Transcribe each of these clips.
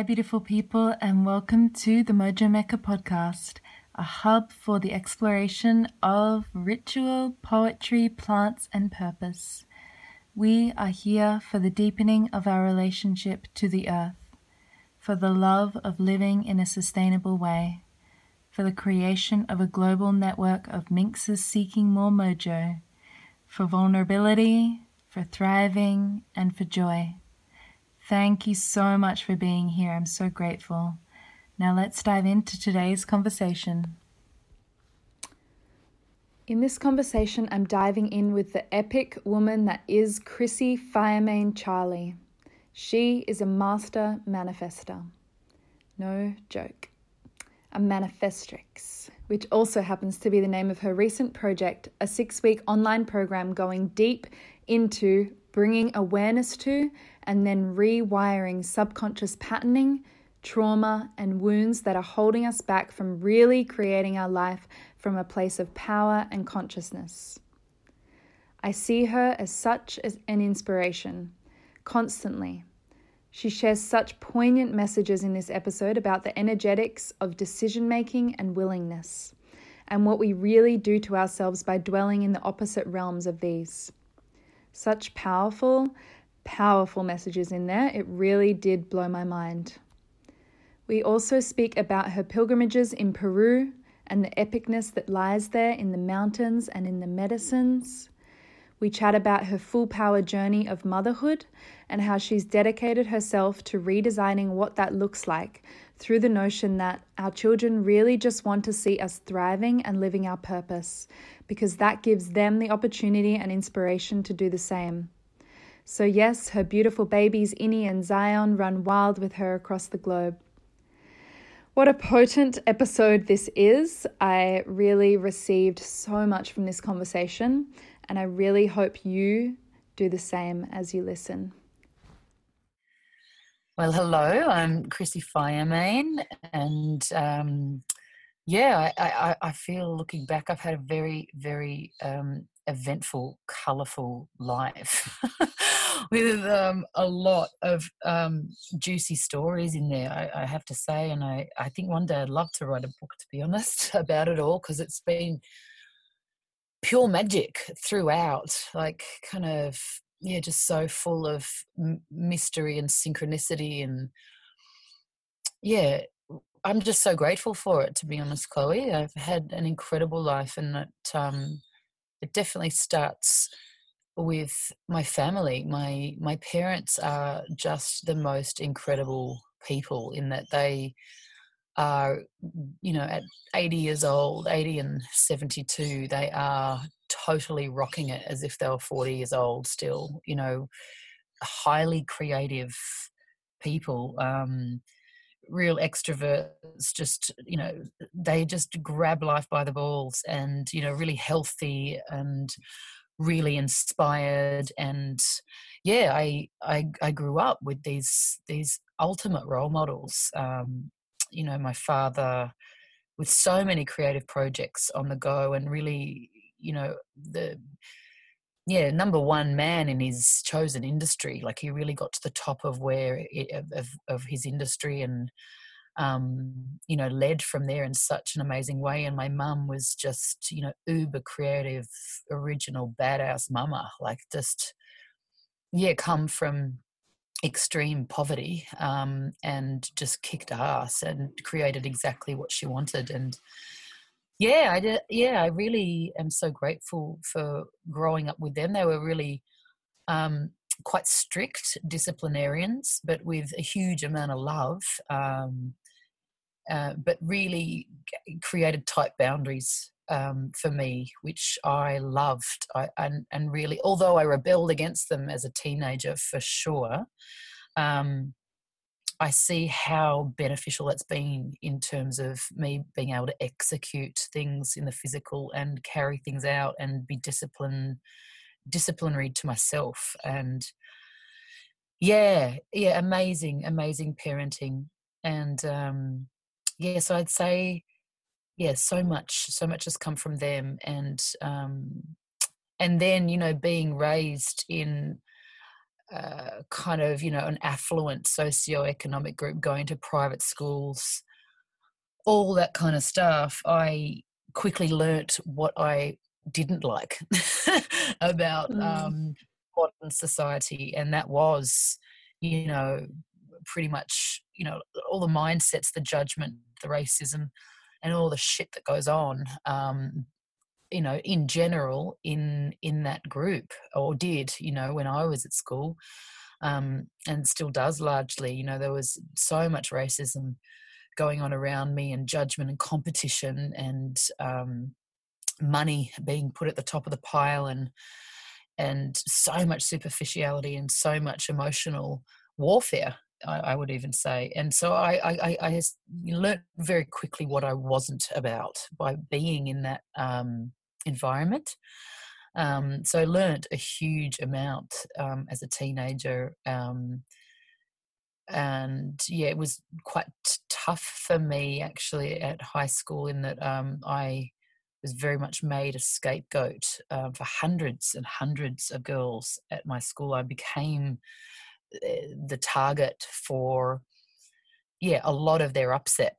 Hi beautiful people, and welcome to the Mojo Mecca podcast, a hub for the exploration of ritual, poetry, plants and purpose. We are here for the deepening of our relationship to the earth, for the love of living in a sustainable way, for the creation of a global network of minxes seeking more mojo, for vulnerability, for thriving and for joy. Thank you so much for being here. I'm so grateful. Now let's dive into today's conversation. In this conversation, I'm diving in with the epic woman that is Chrissy Fire Mane Charlie. She is a master manifester. No joke. A Manifestrix, which also happens to be the name of her recent project, a 6-week online program going deep into bringing awareness to and then rewiring subconscious patterning, trauma, and wounds that are holding us back from really creating our life from a place of power and consciousness. I see her as such an inspiration, constantly. She shares such poignant messages in this episode about the energetics of decision-making and willingness, and what we really do to ourselves by dwelling in the opposite realms of these. Such powerful messages in there. It really did blow my mind. We also speak about her pilgrimages in Peru and the epicness that lies there in the mountains and in the medicines. We chat about her full power journey of motherhood and how she's dedicated herself to redesigning what that looks like through the notion that our children really just want to see us thriving and living our purpose, because that gives them the opportunity and inspiration to do the same. So yes, her beautiful babies Innie and Zion run wild with her across the globe. What a potent episode this is. I really received so much from this conversation, and I really hope you do the same as you listen. Well, hello, I'm Chrissy Fire Mane, and I feel, looking back, I've had a very, very eventful, colourful life with a lot of juicy stories in there, I have to say, and I think one day I'd love to write a book, to be honest, about it all, because it's been pure magic throughout, like kind of, yeah, just so full of mystery and synchronicity, and yeah, I'm just so grateful for it, to be honest, Chloe. I've had an incredible life, and it definitely starts with my family. My parents are just the most incredible people, in that they are, you know, at 80 years old, 80 and 72, they are totally rocking it as if they were 40 years old still, you know, highly creative people, real extroverts, just, you know, they just grab life by the balls, and, you know, really healthy and really inspired. And yeah, I grew up with these ultimate role models. You know, my father with so many creative projects on the go, and really, you know, number one man in his chosen industry. Like, he really got to the top of his industry, and you know, led from there in such an amazing way. And my mum was just, you know, uber creative, original, badass mama. Like, just, yeah, come from extreme poverty and just kicked ass and created exactly what she wanted. And yeah, I really am so grateful for growing up with them. They were really quite strict disciplinarians, but with a huge amount of love, but really created tight boundaries for me, which I loved. And really, although I rebelled against them as a teenager for sure, I see how beneficial that's been in terms of me being able to execute things in the physical and carry things out and be disciplinary to myself. And yeah, amazing parenting. And so I'd say, yeah, so much has come from them. And then, you know, being raised in kind of, you know, an affluent socioeconomic group going to private schools, all that kind of stuff, I quickly learnt what I didn't like about modern society. And that was, you know, pretty much, you know, all the mindsets, the judgment, the racism and all the shit that goes on, you know, in general in that group, or did, you know, when I was at school, and still does largely. You know, there was so much racism going on around me, and judgment and competition, and money being put at the top of the pile, and so much superficiality and so much emotional warfare, I would even say. And so I learned very quickly what I wasn't about by being in that environment. So I learned a huge amount as a teenager, and yeah, it was quite tough for me actually at high school, in that I was very much made a scapegoat for hundreds and hundreds of girls at my school. I became the target for, yeah, a lot of their upset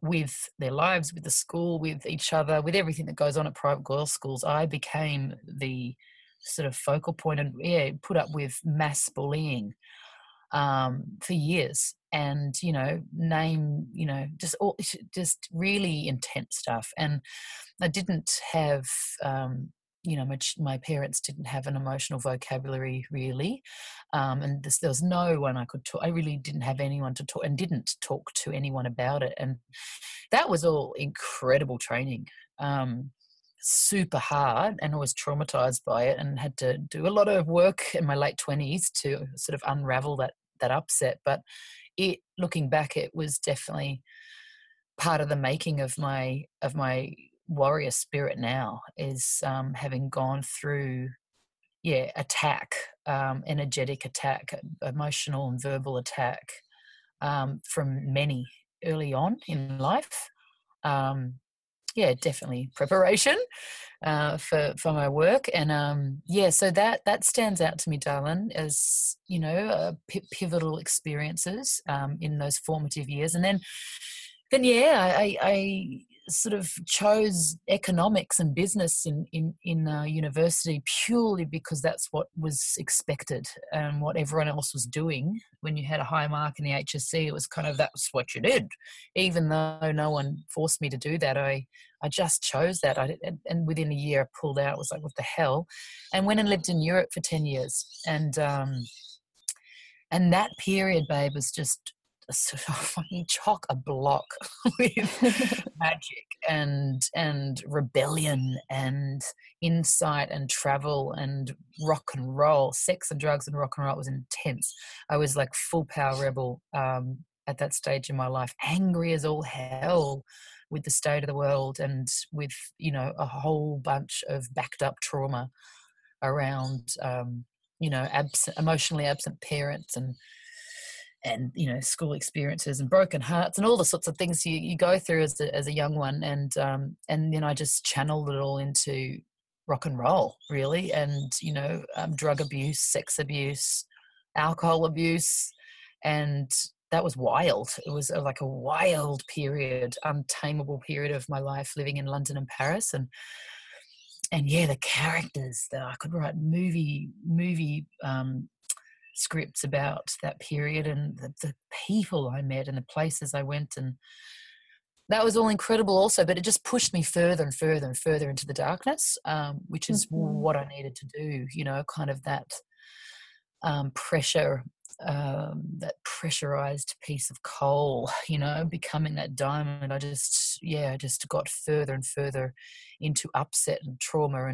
with their lives, with the school, with each other, with everything that goes on at private girls' schools. I became the sort of focal point, and yeah, put up with mass bullying for years, and, you know, name, you know, just really intense stuff. And I didn't have, you know, my parents didn't have an emotional vocabulary really, and there was no one I could talk. I really didn't have anyone to talk, and didn't talk to anyone about it. And that was all incredible training, super hard, and I was traumatized by it, and had to do a lot of work in my late 20s to sort of unravel that upset. But it, looking back, it was definitely part of the making of my warrior spirit now, is having gone through, yeah, attack, energetic attack, emotional and verbal attack, from many early on in life. Yeah, definitely preparation for my work. And yeah, so that stands out to me, darling, as, you know, pivotal experiences in those formative years. And then yeah, I sort of chose economics and business in university, purely because that's what was expected and what everyone else was doing. When you had a high mark in the HSC, it was kind of, that's what you did. Even though no one forced me to do that, I just chose that. And within a year I pulled out. I was like, what the hell? And went and lived in Europe for 10 years. And that period, babe, was just sort of fucking chock a block with magic and rebellion and insight and travel and rock and roll. Sex and drugs and rock and roll was intense. I was like full power rebel at that stage in my life, angry as all hell with the state of the world, and with, you know, a whole bunch of backed up trauma around you know, emotionally absent parents, and you know, school experiences and broken hearts and all the sorts of things you go through as a young one. And then I just channeled it all into rock and roll, really. And, you know, drug abuse, sex abuse, alcohol abuse. And that was wild. It was like a wild period, untamable period of my life, living in London and Paris. And yeah, the characters that I could write movie, scripts about that period, and the people I met and the places I went, and that was all incredible also. But it just pushed me further and further and further into the darkness, which is what I needed to do, you know, kind of that pressure, that pressurized piece of coal, you know, becoming that diamond. I just got further and further into upset and trauma.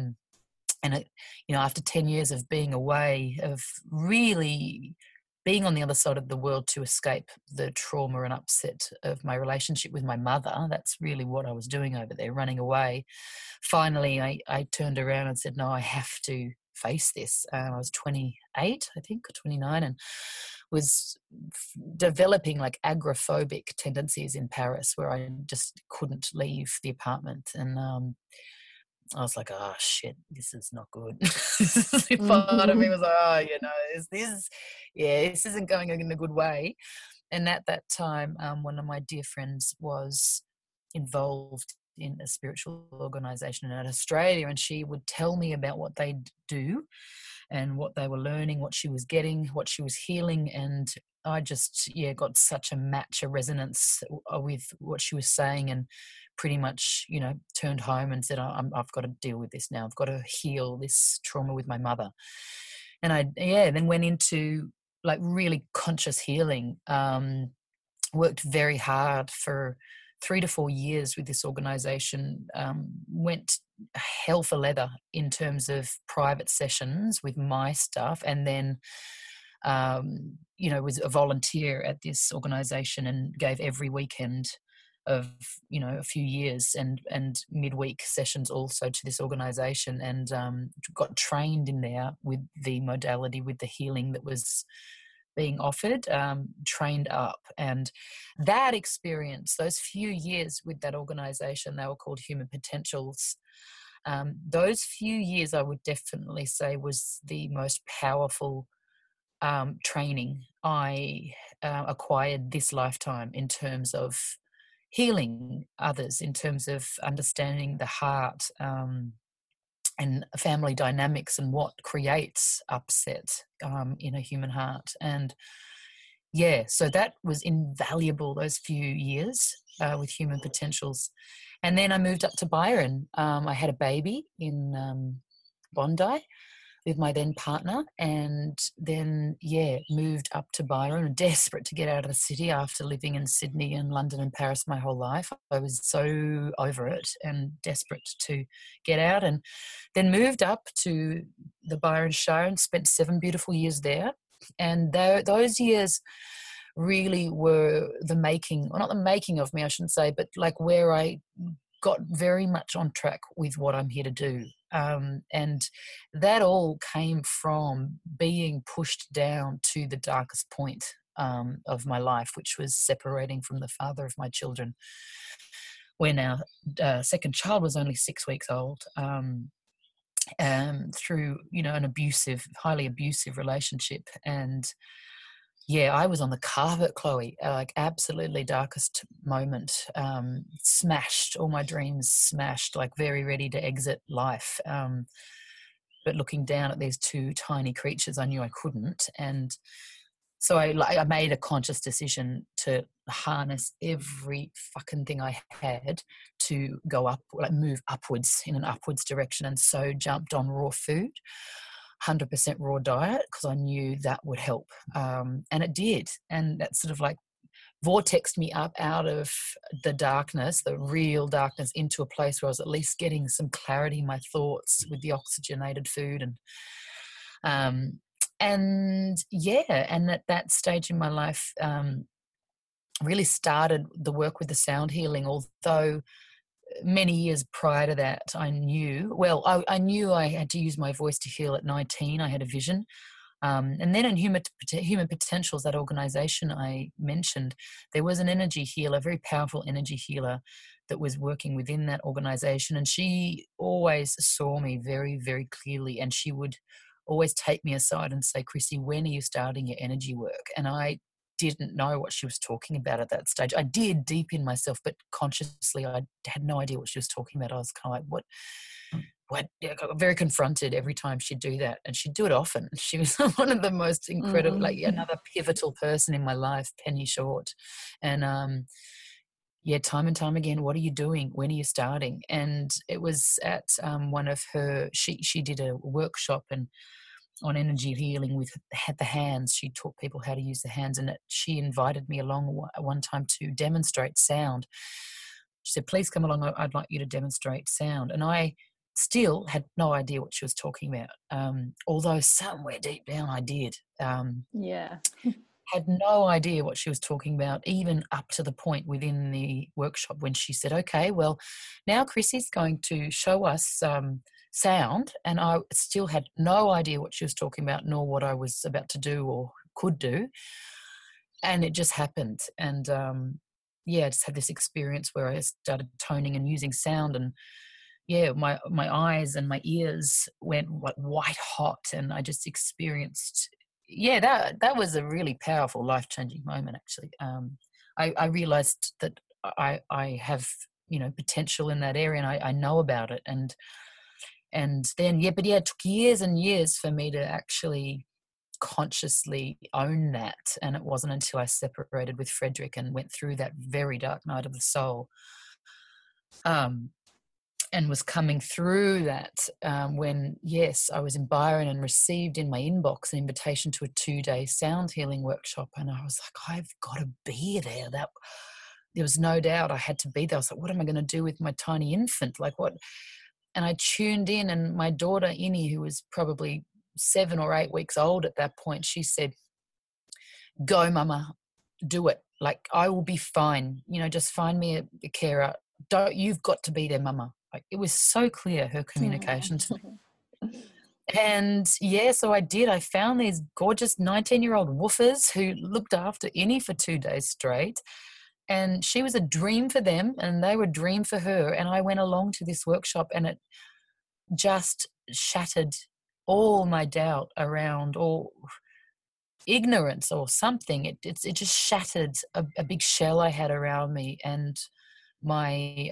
And it, you know, after 10 years of being away, of really being on the other side of the world to escape the trauma and upset of my relationship with my mother, that's really what I was doing over there, running away. Finally, I turned around and said, no, I have to face this. I was 28, I think, or 29, and was developing like agoraphobic tendencies in Paris, where I just couldn't leave the apartment. And I was like, oh shit, this is not good. Part of me was like, oh, you know, this isn't going in a good way. And at that time, one of my dear friends was involved in a spiritual organisation in Australia, and she would tell me about what they do and what they were learning, what she was getting, what she was healing, and I just got such a match, a resonance with what she was saying, and pretty much turned home and said, I've got to deal with this now. I've got to heal this trauma with my mother. And I then went into like really conscious healing, worked very hard for 3 to 4 years with this organisation, went hell for leather in terms of private sessions with my stuff, and then was a volunteer at this organisation and gave every weekend of a few years and midweek sessions also to this organisation, and got trained in there with the modality, with the healing that was being offered, trained up. And that experience, those few years with that organisation, they were called Human Potentials. Those few years, I would definitely say, was the most powerful training I acquired this lifetime in terms of healing others, in terms of understanding the heart and family dynamics and what creates upset in a human heart. And so that was invaluable, those few years with Human Potentials. And then I moved up to Byron. I had a baby in Bondi with my then partner, and then moved up to Byron, desperate to get out of the city after living in Sydney and London and Paris my whole life. I was so over it and desperate to get out, and then moved up to the Byron Shire and spent 7 beautiful years there. And those years really were the making, or not the making of me, I shouldn't say, but like where I got very much on track with what I'm here to do. And that all came from being pushed down to the darkest point of my life, which was separating from the father of my children when our second child was only 6 weeks old, through an abusive, highly abusive relationship. And I was on the carpet, Chloe, like absolutely darkest moment, smashed, all my dreams smashed, like very ready to exit life. But looking down at these two tiny creatures, I knew I couldn't. And so I made a conscious decision to harness every fucking thing I had to go up, like move upwards in an upwards direction. And so jumped on raw food, 100% raw diet, because I knew that would help, and it did. And that sort of like vortexed me up out of the darkness, the real darkness, into a place where I was at least getting some clarity in my thoughts with the oxygenated food. And and at that stage in my life, really started the work with the sound healing, although many years prior to that, I knew I had to use my voice to heal at 19. I had a vision. And then in Human Potentials, that organisation I mentioned, there was an energy healer, a very powerful energy healer that was working within that organisation. And she always saw me very, very clearly. And she would always take me aside and say, "Chrissy, when are you starting your energy work?" And I didn't know what she was talking about at that stage. I did deep in myself, but consciously I had no idea what she was talking about. I was kind of like, what? I got very confronted every time she'd do that, and she'd do it often. She was one of the most incredible, like another pivotal person in my life, Penny Short. And time and time again, "What are you doing? When are you starting?" And it was at one of her, she did a workshop and on energy healing with the hands. She taught people how to use the hands, and she invited me along one time to demonstrate sound. She said, "Please come along, I'd like you to demonstrate sound." And I still had no idea what she was talking about, although somewhere deep down I did. Had no idea what she was talking about, even up to the point within the workshop when she said, "Okay, well, now Chrissy's going to show us sound," and I still had no idea what she was talking about, nor what I was about to do or could do. And it just happened. And I just had this experience where I started toning and using sound, and yeah, my eyes and my ears went like white hot, and I just experienced, yeah, that was a really powerful, life-changing moment, actually. I realized that I have, you know, potential in that area, and I know about it. And then, yeah, but yeah, it took years and years for me to actually consciously own that. And it wasn't until I separated with Frederick and went through that very dark night of the soul, and was coming through that, when, yes, I was in Byron and received in my inbox an invitation to a 2-day sound healing workshop. And I was like, I've got to be there. There was no doubt I had to be there. I was like, what am I going to do with my tiny infant? Like, what? And I tuned in, and my daughter, Innie, who was probably 7 or 8 weeks old at that point, she said, go, Mama, do it. Like, I will be fine. You know, just find me a carer. You've got to be there, Mama. Like, it was so clear, her communication to me. And yeah, so I did. I found these gorgeous 19-year-old woofers who looked after Innie for 2 days straight. And she was a dream for them, and they were a dream for her. And I went along to this workshop, and it just shattered all my doubt around, or ignorance or something. It just shattered a big shell I had around me, and my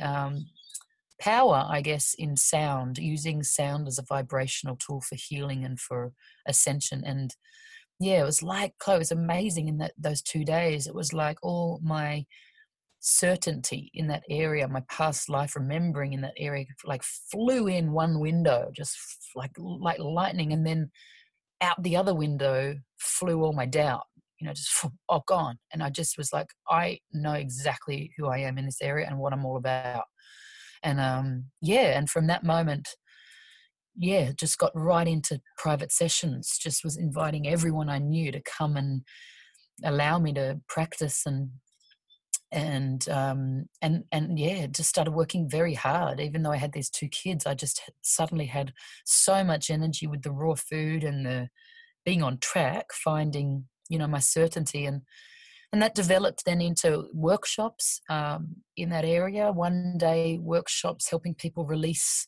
power, I guess, in sound, using sound as a vibrational tool for healing and for ascension. And yeah, it was like, Chloe, it was amazing in that those 2 days. It was like all my certainty in that area, my past life remembering in that area, like flew in one window, just like lightning, and then out the other window flew all my doubt, you know, just gone. And I just was like, I know exactly who I am in this area and what I'm all about. And yeah, and from that moment, yeah, just got right into private sessions, just was inviting everyone I knew to come and allow me to practice, and yeah, just started working very hard. Even though I had these 2 kids, I just suddenly had so much energy with the raw food and the being on track, finding, you know, my certainty, and that developed then into workshops in that area, 1-day workshops helping people release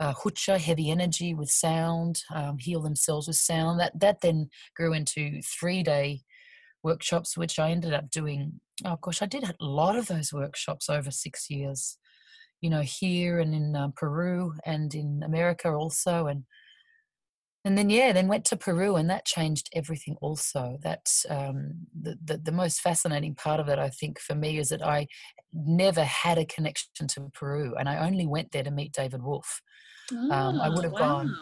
Hucha, heavy energy, with sound, heal themselves with sound. That then grew into 3-day workshops, which I ended up doing. Oh gosh, I did a lot of those workshops over 6 years, you know, here and in Peru and in America also. And then, yeah, then went to Peru, and that changed everything also. That's the most fascinating part of it, I think, for me, is that I never had a connection to Peru, and I only went there to meet David Wolfe. Oh, I would have gone.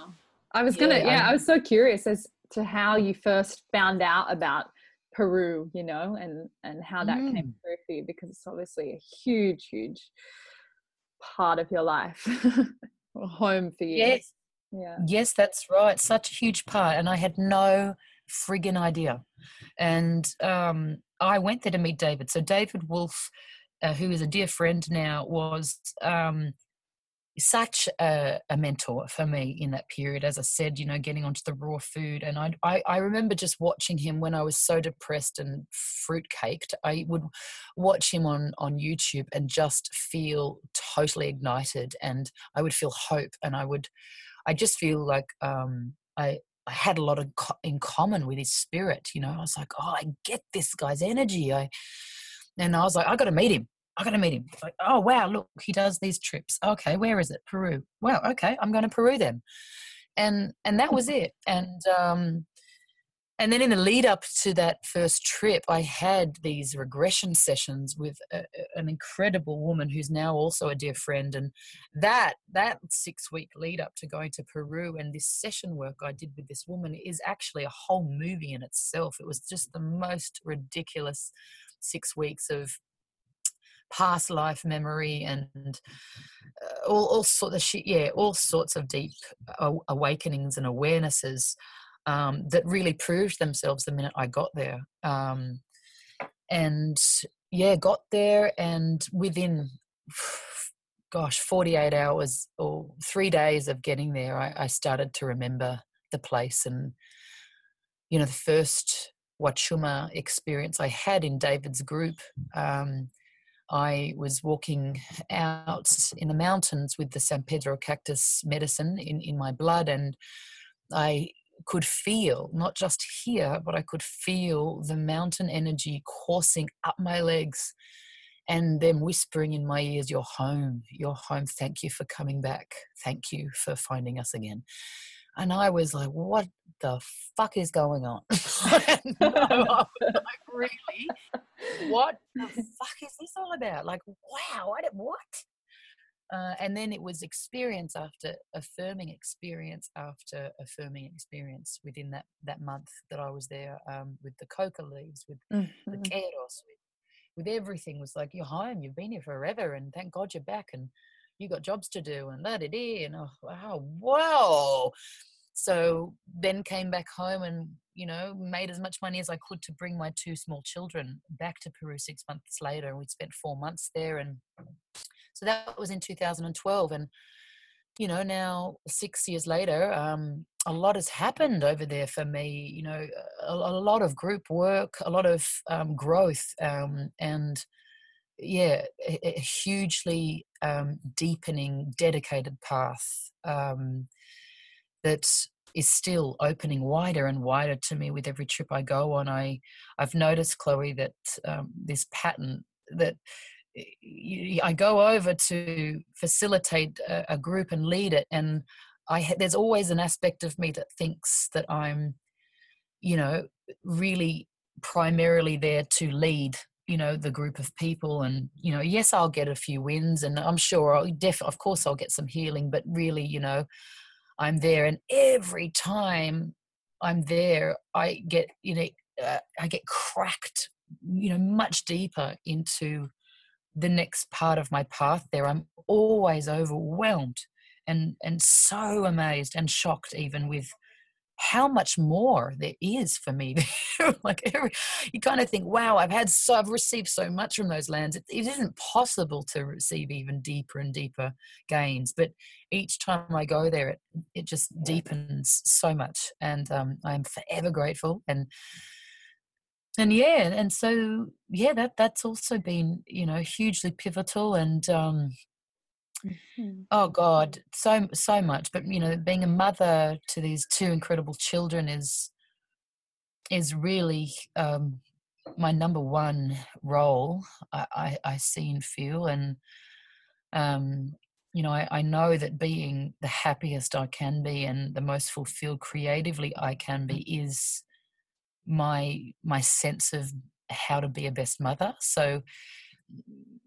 I was going to, I was so curious as to how you first found out about Peru, you know, and how that came through for you, because it's obviously a huge, huge part of your life, home for you. Yes. Yeah. Yes, that's right. Such a huge part. And I had no friggin' idea. And I went there to meet David. So David Wolfe, who is a dear friend now, was such a mentor for me in that period. As I said, you know, getting onto the raw food. And I remember just watching him when I was so depressed and fruitcaked. I would watch him on YouTube and just feel totally ignited, and I would feel hope, and I just feel like I had a lot of in common with his spirit. You know, I was like, oh, I get this guy's energy. And I was like, I got to meet him. Like, oh, wow, look, he does these trips. Okay, where is it? Peru. Wow, okay, I'm going to Peru then. And that was it. And then in the lead up to that first trip, I had these regression sessions with an incredible woman who's now also a dear friend. And that 6-week lead up to going to Peru and this session work I did with this woman is actually a whole movie in itself. It was just the most ridiculous 6 weeks of past life memory and all sorts of shit. Yeah, all sorts of deep awakenings and awarenesses that really proved themselves the minute I got there. And yeah, got there, and within, gosh, 48 hours or 3 days of getting there, I started to remember the place. And, you know, the first Wachuma experience I had in David's group, I was walking out in the mountains with the San Pedro cactus medicine in my blood, and I could feel, not just hear, but I could feel the mountain energy coursing up my legs and them whispering in my ears, "You're home, you're home. Thank you for coming back. Thank you for finding us again." And I was like, what the fuck is going on? Like, really? What the fuck is this all about? Like, wow, what? And then it was experience after affirming experience within that month that I was there, with the coca leaves, with the keros, with everything. Was like, you're home, you've been here forever, and thank God you're back, and you got jobs to do, and that it is, and oh, wow, whoa. So then came back home and, you know, made as much money as I could to bring my two small children back to Peru 6 months later, and we'd spent 4 months there. And so that was in 2012, and, you know, now 6 years later, a lot has happened over there for me, you know, a lot of group work, a lot of growth, and yeah, a hugely deepening, dedicated path that is still opening wider and wider to me with every trip I go on. I've noticed, Chloe, that this pattern that I go over to facilitate a group and lead it, and there's always an aspect of me that thinks that I'm, you know, really primarily there to lead, you know, the group of people. And, you know, yes, I'll get a few wins, and I'm sure of course I'll get some healing, but really, you know, I'm there, and every time I'm there, I get, you know, I get cracked, you know, much deeper into the next part of my path there. I'm always overwhelmed and so amazed and shocked, even, with how much more there is for me. Like, you kind of think, wow, I've received so much from those lands. It isn't possible to receive even deeper and deeper gains, but each time I go there, it just deepens so much, and I'm forever grateful. And yeah, and so yeah, that's also been, you know, hugely pivotal. And oh God, so much. But, you know, being a mother to these two incredible children is really my number one role, I see and feel. And you know, I know that being the happiest I can be and the most fulfilled creatively I can be is my sense of how to be a best mother. So,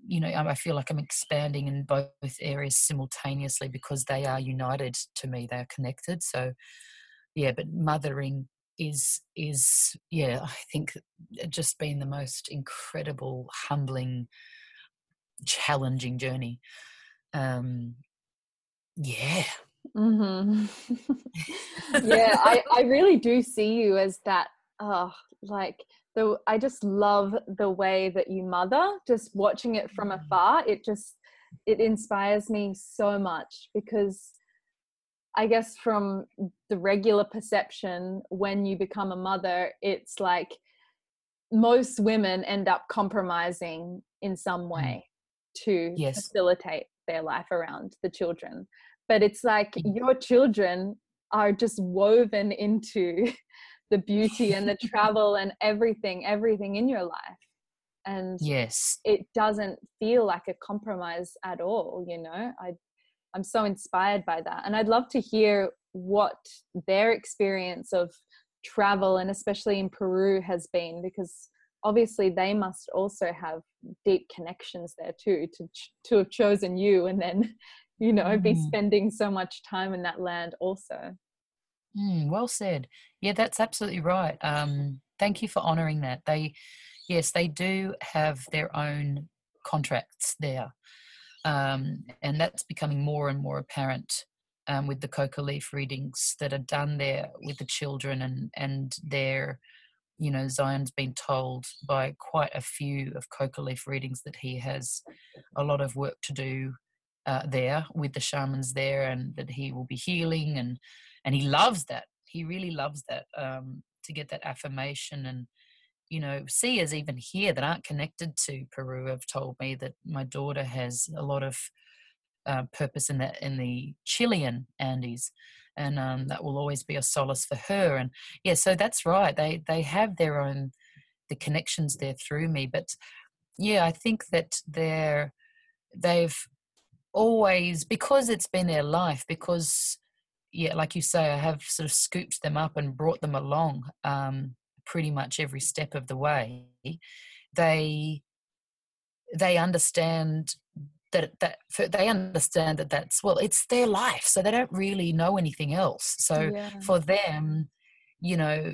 you know, I feel like I'm expanding in both areas simultaneously because they are united to me. They are connected. So, yeah, but mothering is yeah, I think just been the most incredible, humbling, challenging journey. Yeah. Mm-hmm. Yeah, I really do see you as that, I just love the way that you mother, just watching it from afar. It inspires me so much, because I guess from the regular perception, when you become a mother, it's like most women end up compromising in some way to facilitate their life around the children. But it's like your children are just woven into the beauty and the travel and everything in your life. And yes, it doesn't feel like a compromise at all, you know. I'm so inspired by that. And I'd love to hear what their experience of travel, and especially in Peru, has been, because obviously they must also have deep connections there too, to have chosen you and then, you know, be spending so much time in that land also. Well said. Yeah, that's absolutely right. Thank you for honouring that. They do have their own contracts there, and that's becoming more and more apparent with the coca leaf readings that are done there with the children, and their, you know, Zion's been told by quite a few of coca leaf readings that he has a lot of work to do there with the shamans there, and that he will be healing, and he loves that. He really loves that, to get that affirmation. And you know, seers even here that aren't connected to Peru have told me that my daughter has a lot of purpose in the Chilean Andes, and that will always be a solace for her. And yeah, so that's right. They have their own, the connections there through me. But yeah, I think that they've always, because it's been their life, because yeah, like you say, I have sort of scooped them up and brought them along pretty much every step of the way. They understand that's, well, it's their life, so they don't really know anything else. So yeah, for them, you know,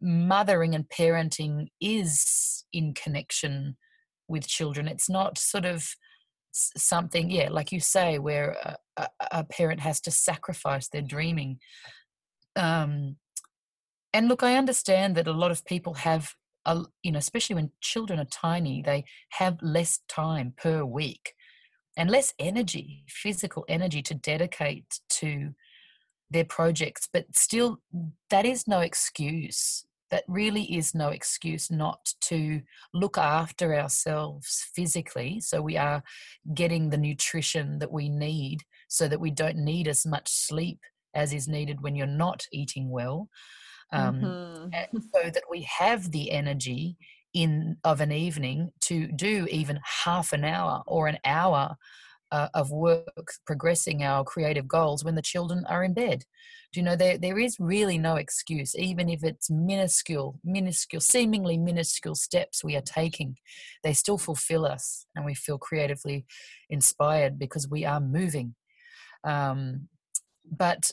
mothering and parenting is in connection with children. It's not sort of something, yeah, like you say, where a parent has to sacrifice their dreaming. And look, I understand that a lot of people have, you know, especially when children are tiny, they have less time per week and less energy, physical energy, to dedicate to their projects. But still, that is no excuse. That really is no excuse not to look after ourselves physically, so we are getting the nutrition that we need, so that we don't need as much sleep as is needed when you're not eating well, and so that we have the energy of an evening to do even half an hour or an hour of work, progressing our creative goals when the children are in bed. Do you know, there is really no excuse, even if it's seemingly minuscule steps we are taking. They still fulfill us and we feel creatively inspired because we are moving. But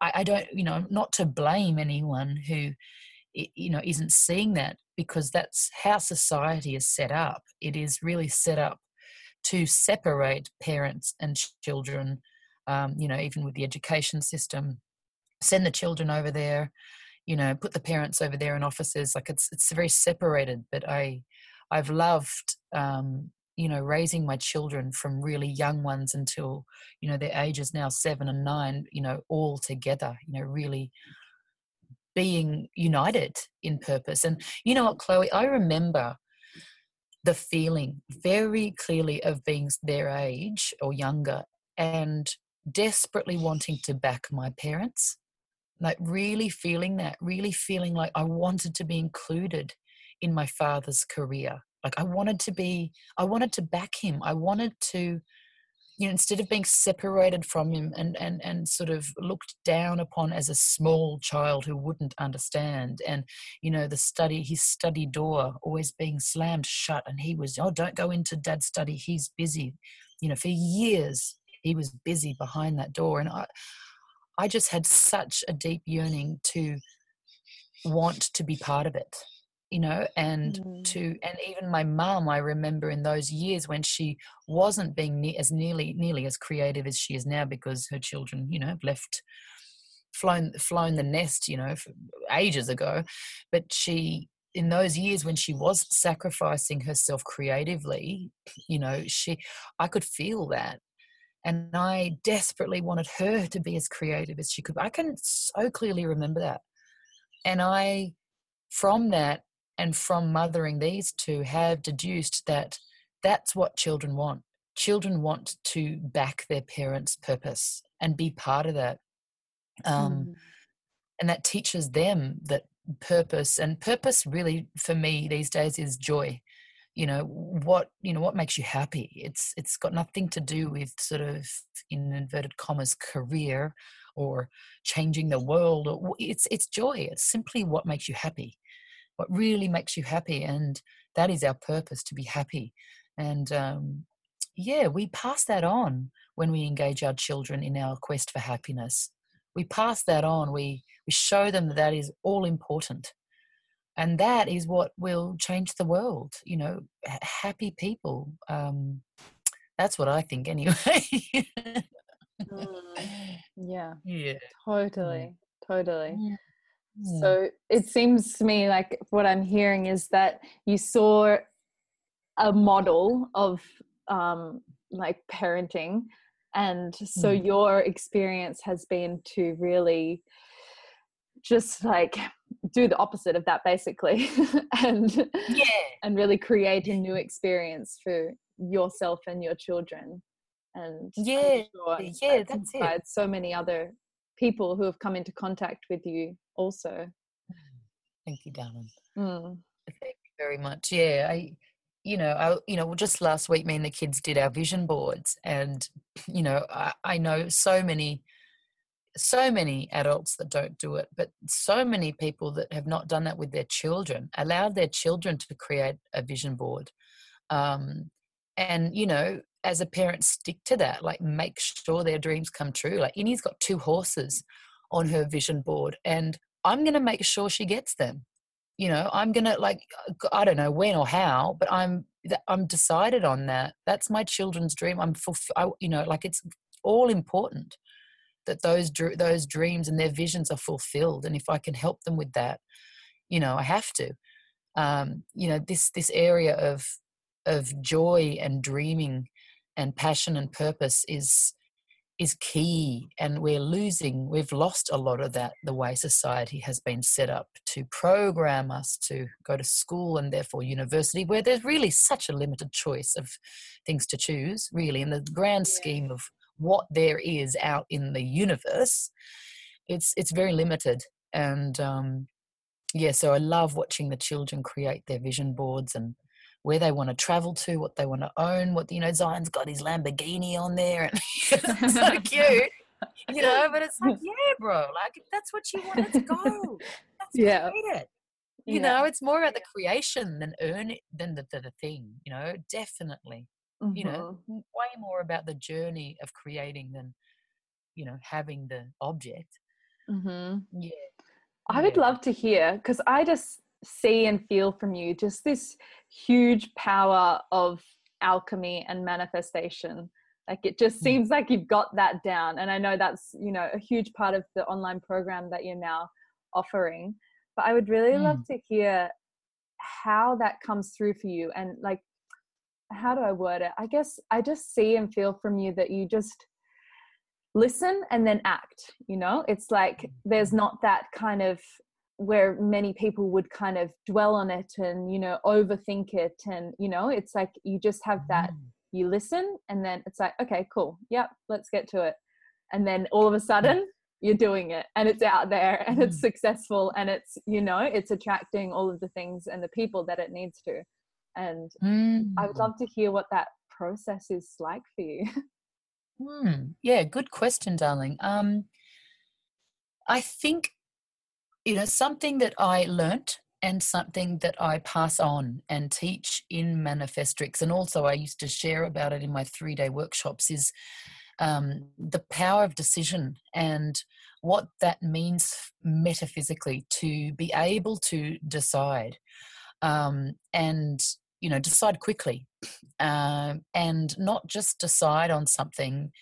I don't, you know, not to blame anyone who, you know, isn't seeing that, because that's how society is set up. It is really set up to separate parents and children, you know, even with the education system, send the children over there, you know, put the parents over there in offices. Like it's very separated. But I've loved, you know, raising my children from really young ones until, you know, their ages now 7 and 9, you know, all together, you know, really being united in purpose. And you know what, Chloe, I remember the feeling very clearly of being their age or younger and desperately wanting to back my parents, like really feeling like I wanted to be included in my father's career. Like I wanted to back him. I wanted to, you know, instead of being separated from him and sort of looked down upon as a small child who wouldn't understand, and, you know, his study door always being slammed shut, and he was, oh, don't go into dad's study, he's busy. You know, for years he was busy behind that door. And I just had such a deep yearning to want to be part of it, you know, and even my mum, I remember in those years when she wasn't being nearly as creative as she is now, because her children, you know, have flown the nest, you know, ages ago. But she, in those years when she was sacrificing herself creatively, you know, I could feel that. And I desperately wanted her to be as creative as she could. I can so clearly remember that. And I, from that, and from mothering these two, have deduced that that's what children want. Children want to back their parents' purpose and be part of that. And that teaches them that purpose really, for me these days, is joy. You know, what makes you happy. It's got nothing to do with sort of, in inverted commas, career or changing the world. Or it's joy. It's simply what makes you happy. What really makes you happy, and that is our purpose, to be happy. And yeah, we pass that on when we engage our children in our quest for happiness. We pass that on. We show them that is all important, and that is what will change the world. You know, happy people. That's what I think, anyway. Yeah. Totally. Yeah. So it seems to me like what I'm hearing is that you saw a model of like parenting, and so your experience has been to really just like do the opposite of that basically and really create a new experience for yourself and your children. And that's inspired it. So many other people who have come into contact with you also. Thank you, darling. Thank you very much. Yeah, I just last week, me and the kids did our vision boards, and you know, I know so many adults that don't do it, but so many people that have not done that with their children, allowed their children to create a vision board. And, you know, as a parent, stick to that, like make sure their dreams come true. Like Innie's got 2 horses on her vision board, and I'm going to make sure she gets them. You know, I'm going to, like, I don't know when or how, but I'm decided on that. That's my children's dream. It's all important that those dreams and their visions are fulfilled. And if I can help them with that, you know, I have to. You know, this area of joy and dreaming and passion and purpose is key, and we've lost a lot of that, the way society has been set up to program us to go to school and therefore university, where there's really such a limited choice of things to choose, really, in the grand scheme of what there is out in the universe. It's very limited. And so I love watching the children create their vision boards and where they want to travel to, what they want to own, Zion's got his Lamborghini on there, and it's so cute, you know. But it's like, yeah, bro, like if that's what you want, let's go. That's create it. You know, it's more about the creation than earn it, than the thing. You know, definitely. Mm-hmm. You know, way more about the journey of creating than, you know, having the object. Mm-hmm. Yeah, I would love to hear, because I just see and feel from you just this huge power of alchemy and manifestation. Like it just seems like you've got that down, and I know that's, you know, a huge part of the online program that you're now offering, but I would really love to hear how that comes through for you. And like, how do I word it? I guess I just see and feel from you that you just listen and then act, you know. It's like there's not that kind of, where many people would kind of dwell on it and, you know, overthink it. And, you know, it's like you just have that, you listen, and then it's like, okay, cool. Yep. Let's get to it. And then all of a sudden you're doing it, and it's out there, and it's successful, and it's, you know, it's attracting all of the things and the people that it needs to. And I would love to hear what that process is like for you. Yeah. Good question, darling. I think, you know, something that I learnt and something that I pass on and teach in Manifestrix, and also I used to share about it in my 3-day workshops, is the power of decision and what that means metaphysically, to be able to decide and, you know, decide quickly and not just decide on something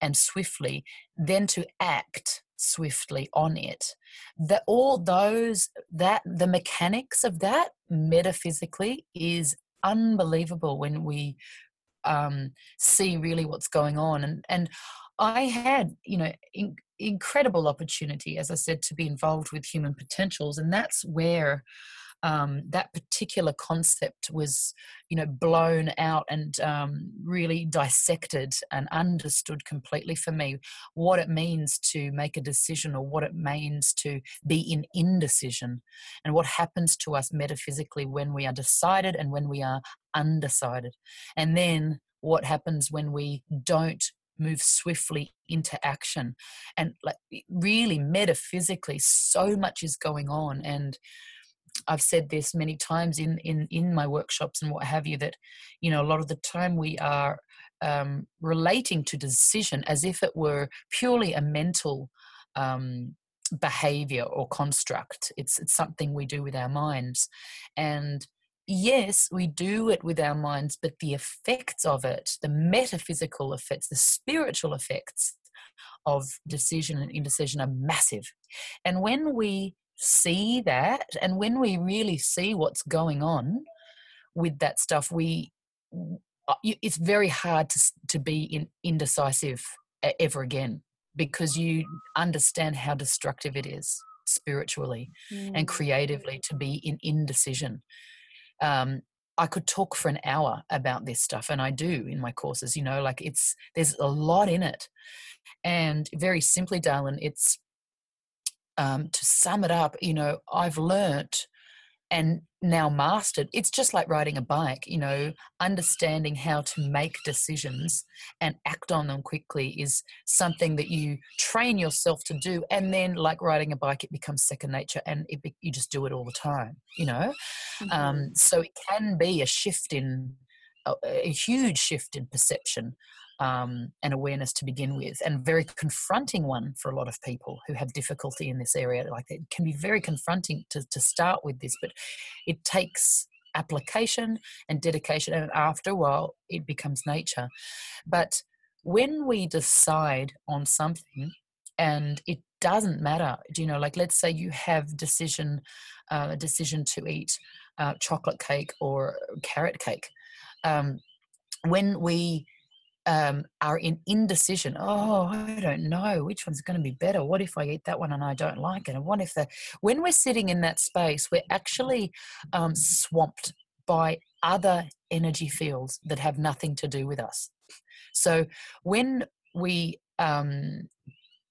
and swiftly, then to act swiftly on it. The mechanics of that metaphysically is unbelievable when we see really what's going on. And I had, you know, incredible opportunity, as I said, to be involved with Human Potentials, and that's where that particular concept was, you know, blown out and really dissected and understood completely for me, what it means to make a decision, or what it means to be in indecision, and what happens to us metaphysically when we are decided and when we are undecided, and then what happens when we don't move swiftly into action. And like, really metaphysically, so much is going on. And I've said this many times in my workshops and what have you, that, you know, a lot of the time we are relating to decision as if it were purely a mental behavior or construct. It's something we do with our minds. And yes, we do it with our minds, but the effects of it, the metaphysical effects, the spiritual effects of decision and indecision are massive. And when we see that, and when we really see what's going on with that stuff, it's very hard to be indecisive ever again, because you understand how destructive it is. spiritually and creatively, to be in indecision. I could talk for an hour about this stuff, and I do in my courses, you know, like there's a lot in it. And very simply, darling, it's to sum it up, you know, I've learnt and now mastered. It's just like riding a bike, you know, understanding how to make decisions and act on them quickly is something that you train yourself to do. And then, like riding a bike, it becomes second nature, and you just do it all the time, you know. So it can be a shift in, a huge shift in perception and awareness to begin with, and very confronting one for a lot of people who have difficulty in this area. Like, it can be very confronting to start with this, but it takes application and dedication, and after a while it becomes nature. But when we decide on something, and it doesn't matter, you know, like let's say you have a decision to eat chocolate cake or carrot cake. When we are in indecision, oh, I don't know which one's going to be better. What if I eat that one and I don't like it? And what if that? When we're sitting in that space, we're actually swamped by other energy fields that have nothing to do with us. So when we, on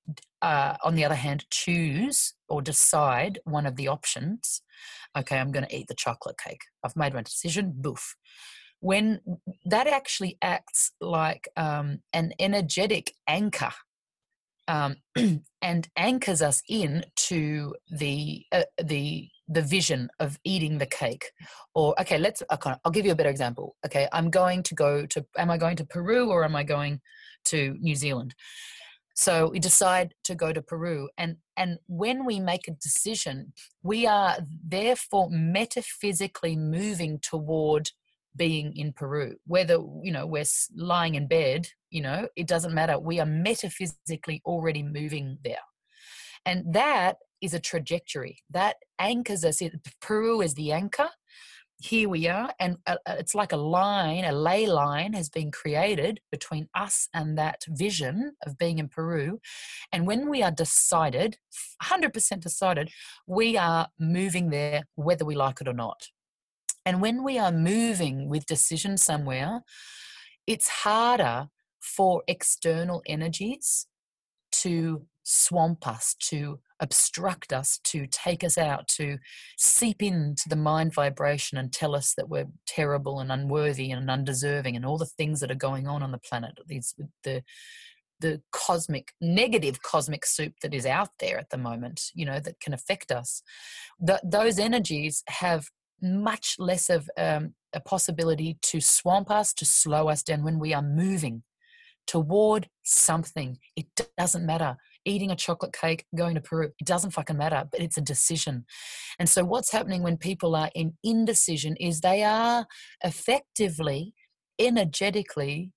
the other hand, choose or decide one of the options, okay, I'm going to eat the chocolate cake. I've made my decision, boof. When that actually acts like an energetic anchor and anchors us in to the vision of eating the cake. Or, okay, I'll give you a better example. Okay, am I going to Peru or am I going to New Zealand? So we decide to go to Peru, and when we make a decision, we are therefore metaphysically moving toward being in Peru. Whether, you know, we're lying in bed, you know, it doesn't matter. We are metaphysically already moving there. And that is a trajectory that anchors us in. Peru is the anchor. Here we are. And it's like a ley line has been created between us and that vision of being in Peru. And when we are decided, 100% decided, we are moving there whether we like it or not. And when we are moving with decision somewhere, it's harder for external energies to swamp us, to obstruct us, to take us out, to seep into the mind vibration and tell us that we're terrible and unworthy and undeserving and all the things that are going on the planet, the cosmic, negative cosmic soup that is out there at the moment, you know, that can affect us. Those energies have much less of a possibility to swamp us, to slow us down when we are moving toward something. It doesn't matter. Eating a chocolate cake, going to Peru, it doesn't fucking matter, but it's a decision. And so what's happening when people are in indecision is they are effectively, energetically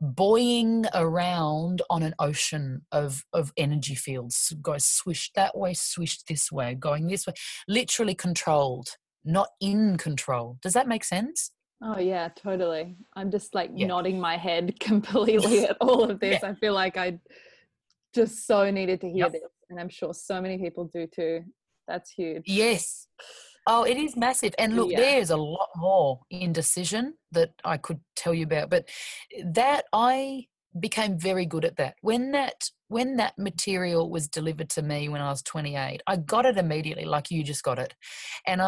buoying around on an ocean of energy fields. Go swish that way, swish this way, going this way, literally controlled, not in control. Does that make sense? Oh yeah, totally. I'm just like nodding my head completely at all of this. I feel like I just so needed to hear this, and I'm sure so many people do too. That's huge. Yes. Oh, it is massive. And look, there's a lot more indecision that I could tell you about, but that I became very good at that. When that material was delivered to me when I was 28, I got it immediately, like you just got it. And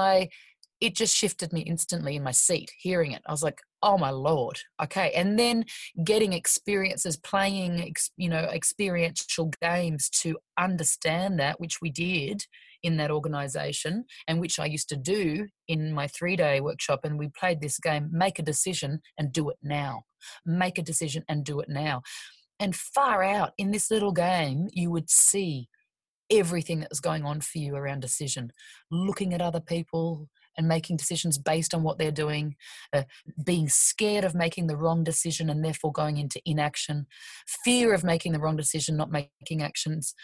it just shifted me instantly in my seat, hearing it. I was like, oh my Lord. Okay. And then getting experiences, playing, you know, experiential games to understand that, which we did in that organization, and which I used to do in my 3-day workshop. And we played this game, make a decision and do it now. Make a decision and do it now. And far out in this little game, you would see everything that was going on for you around decision, looking at other people and making decisions based on what they're doing, being scared of making the wrong decision and therefore going into inaction, fear of making the wrong decision, not making actions,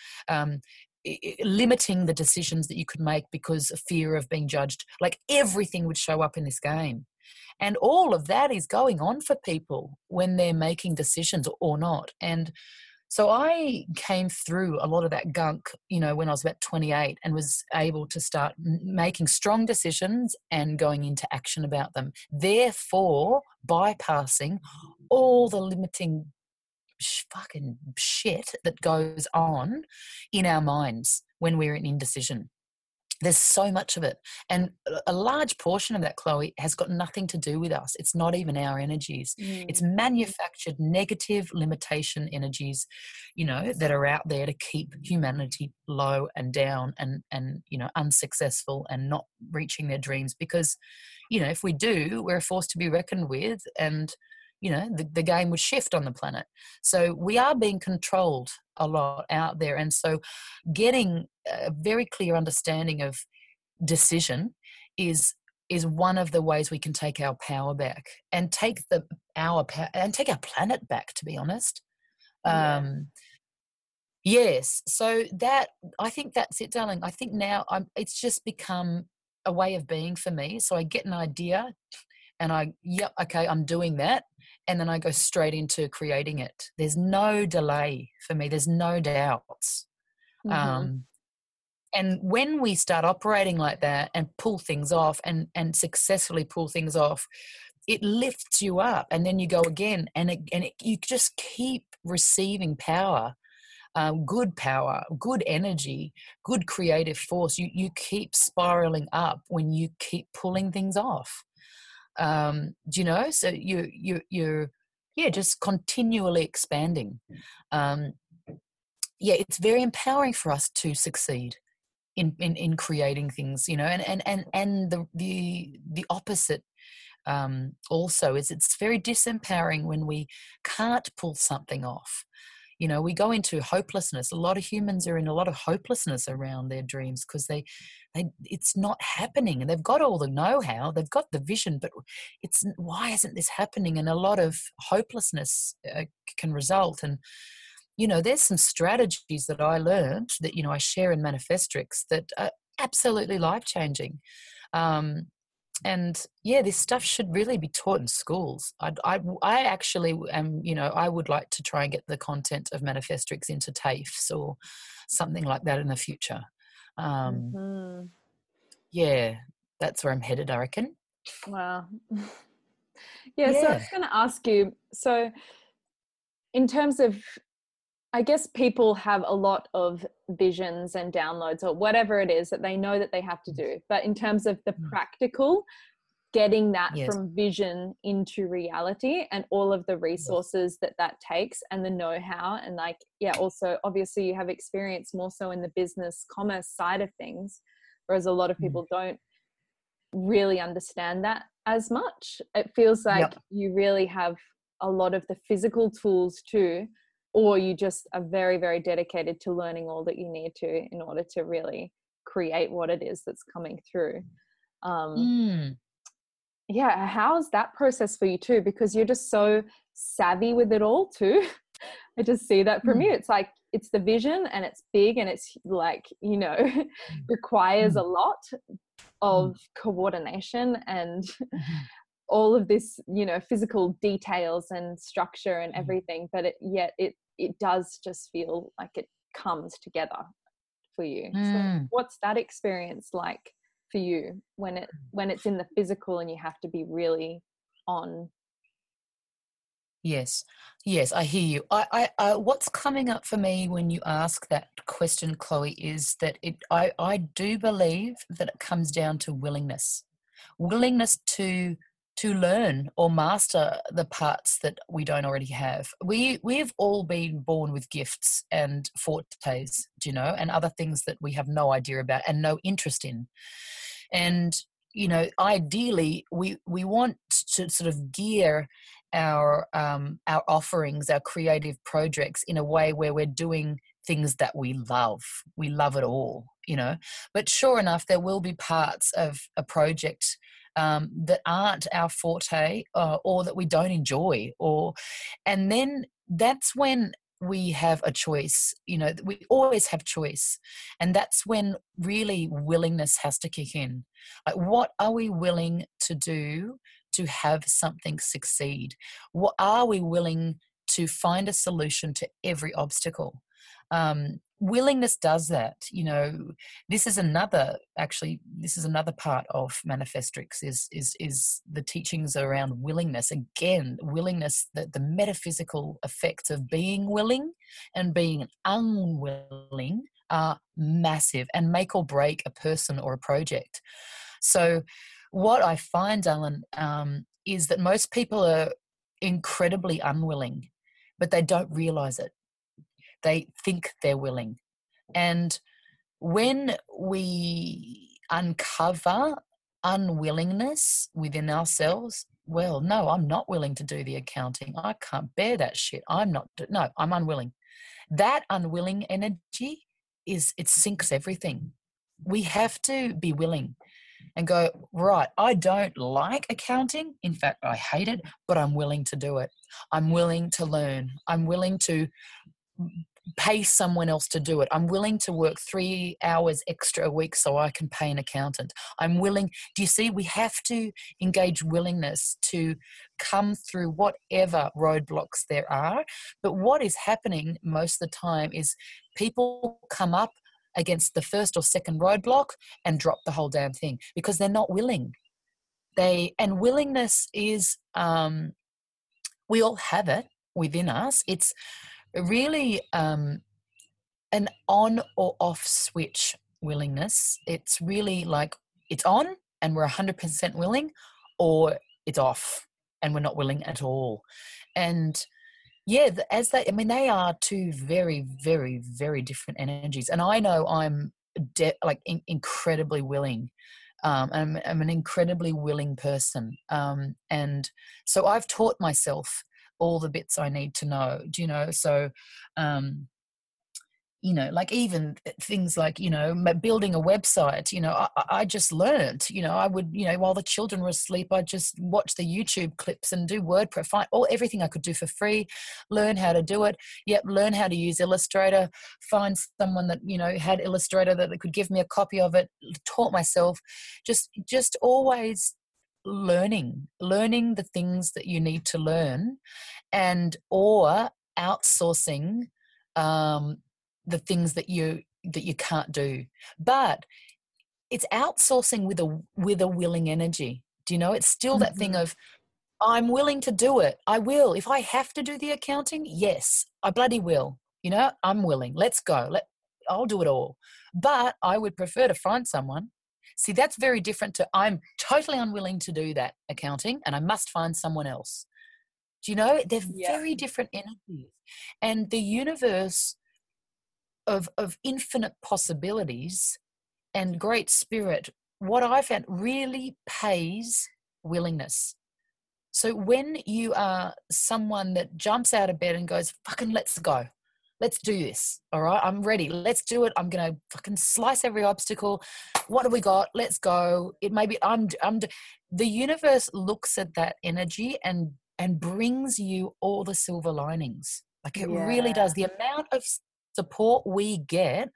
limiting the decisions that you could make because of fear of being judged. Like, everything would show up in this game. And all of that is going on for people when they're making decisions or not. And So I came through a lot of that gunk, you know, when I was about 28 and was able to start making strong decisions and going into action about them, therefore bypassing all the limiting fucking shit that goes on in our minds when we're in indecision. There's so much of it. And a large portion of that, Chloe, has got nothing to do with us. It's not even our energies. Mm. It's manufactured negative limitation energies, you know, that are out there to keep humanity low and down and you know, unsuccessful and not reaching their dreams. Because, you know, if we do, we're a force to be reckoned with, and, you know, the game would shift on the planet. So we are being controlled a lot out there. And so getting a very clear understanding of decision is one of the ways we can take our power back and take our planet back, to be honest. Yeah. Yes. So that, I think that's it, darling. I think now it's just become a way of being for me. So I get an idea and I'm doing that. And then I go straight into creating it. There's no delay for me. There's no doubts. Mm-hmm. And when we start operating like that and pull things off and successfully pull things off, it lifts you up, and then you go again, you just keep receiving power. Good power, good energy, good creative force. You keep spiraling up when you keep pulling things off. Do you know? So you're just continually expanding. It's very empowering for us to succeed in creating things, you know, and the opposite also is it's very disempowering when we can't pull something off. You know, we go into hopelessness. A lot of humans are in a lot of hopelessness around their dreams because it's not happening, and they've got all the know-how, they've got the vision, but it's why isn't this happening? And a lot of hopelessness can result. And, you know, there's some strategies that I learned that, you know, I share in Manifestrix that are absolutely life-changing. And yeah, this stuff should really be taught in schools. I actually am, you know, I would like to try and get the content of Manifestrix into TAFEs or something like that in the future. Mm-hmm. Yeah, that's where I'm headed, I reckon. Wow. Yeah, so I was going to ask you, so in terms of, I guess people have a lot of visions and downloads or whatever it is that they know that they have to do. But in terms of the practical, getting that from vision into reality and all of the resources that takes and the know-how and also obviously you have experience more so in the business commerce side of things, whereas a lot of people don't really understand that as much. It feels like you really have a lot of the physical tools too, or you just are very, very dedicated to learning all that you need to in order to really create what it is that's coming through. Yeah, how's that process for you too? Because you're just so savvy with it all too. I just see that from you. It's like, it's the vision and it's big and it's like, you know, requires a lot of coordination and all of this, you know, physical details and structure and everything, but it does just feel like it comes together for you. So what's that experience like for you when it's in the physical and you have to be really on? Yes, I hear you. I what's coming up for me when you ask that question, Chloe, is that I do believe that it comes down to willingness to learn or master the parts that we don't already have. We've all been born with gifts and fortes, you know, and other things that we have no idea about and no interest in. And, you know, ideally we want to sort of gear our offerings, our creative projects in a way where we're doing things that we love. We love it all, you know, but sure enough, there will be parts of a project that aren't our forte or that we don't enjoy, and then that's when we have a choice. You know, we always have choice, and that's when really willingness has to kick in. Like, what are we willing to do to have something succeed? What are we willing to find a solution to every obstacle. Willingness does that. You know, this is another, actually, this is another part of Manifestrix is the teachings around willingness. Again, willingness, the metaphysical effects of being willing and being unwilling are massive and make or break a person or a project. So what I find, Alan, is that most people are incredibly unwilling, but they don't realize it. They think they're willing. And when we uncover unwillingness within ourselves, well, no, I'm not willing to do the accounting. I can't bear that shit. I'm unwilling. That unwilling energy it sinks everything. We have to be willing and go, right, I don't like accounting. In fact, I hate it, but I'm willing to do it. I'm willing to learn. I'm willing to pay someone else to do it. I'm willing to work 3 hours extra a week so I can pay an accountant. I'm willing. Do you see? We have to engage willingness to come through whatever roadblocks there are. But what is happening most of the time is people come up against the first or second roadblock and drop the whole damn thing because they're not willing. And willingness is, we all have it within us. It's really an on or off switch, willingness. It's really like it's on and we're 100% willing, or it's off and we're not willing at all. And yeah, they are two very, very, very different energies. And I know I'm incredibly willing. I'm an incredibly willing person. And so I've taught myself all the bits I need to know, do you know? So, you know, like even things like, you know, building a website, you know, I just learned, you know, I would, you know, while the children were asleep, I just watched the YouTube clips and do WordPress, find everything I could do for free, learn how to do it. Yep. Learn how to use Illustrator, find someone that, you know, had Illustrator that could give me a copy of it, taught myself, just always learning the things that you need to learn, and or outsourcing the things that you can't do. But it's outsourcing with a willing energy. Do you know? It's still that thing of, I'm willing to do it. I will. If I have to do the accounting, yes, I bloody will. You know, I'm willing. Let's go. I'll do it all. But I would prefer to find someone. See, that's very different to, I'm totally unwilling to do that accounting and I must find someone else. Do you know? They're very different energies. And the universe of infinite possibilities and great spirit, what I found really pays willingness. So when you are someone that jumps out of bed and goes, fucking let's go. Let's do this. All right. I'm ready. Let's do it. I'm going to fucking slice every obstacle. What do we got? Let's go. It may be, the universe looks at that energy and brings you all the silver linings. Like it really does. The amount of support we get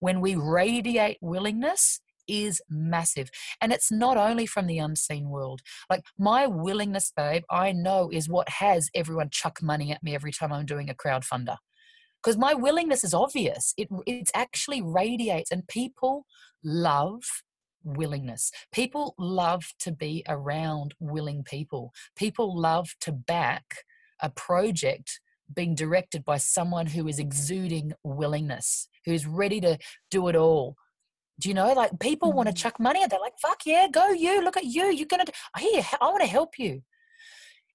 when we radiate willingness is massive. And it's not only from the unseen world. Like my willingness, babe, I know is what has everyone chuck money at me every time I'm doing a crowdfunder. Because my willingness is obvious. It actually radiates, and people love willingness. People love to be around willing people. People love to back a project being directed by someone who is exuding willingness, who is ready to do it all. Do you know? Like people want to chuck money at. They're like, "Fuck yeah, go you! Look at you! You're gonna. Here, I want to help you."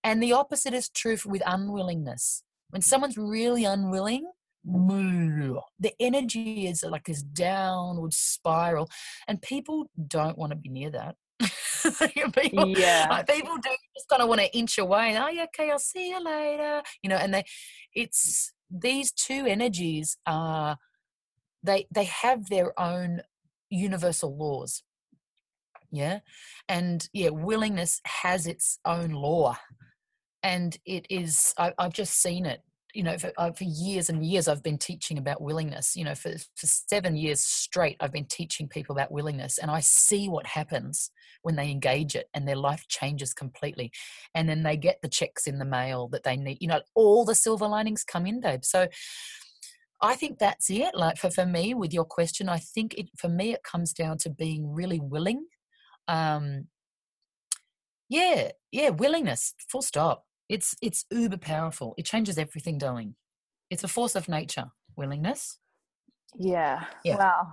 And the opposite is true with unwillingness. When someone's really unwilling, the energy is like this downward spiral, and people don't want to be near that. People do just kind of want to inch away. And, oh, yeah, okay, I'll see you later. You know, and these two energies are they have their own universal laws, willingness has its own law, and it is I've just seen it. you know, for years and years, I've been teaching about willingness. You know, for 7 years straight, I've been teaching people about willingness, and I see what happens when they engage it, and their life changes completely. And then they get the checks in the mail that they need. You know, all the silver linings come in, Dave. So I think that's it. Like for me, with your question, I think for me it comes down to being really willing. Willingness. Full stop. It's uber powerful. It changes everything, darling. It's a force of nature. Willingness. Yeah. Wow.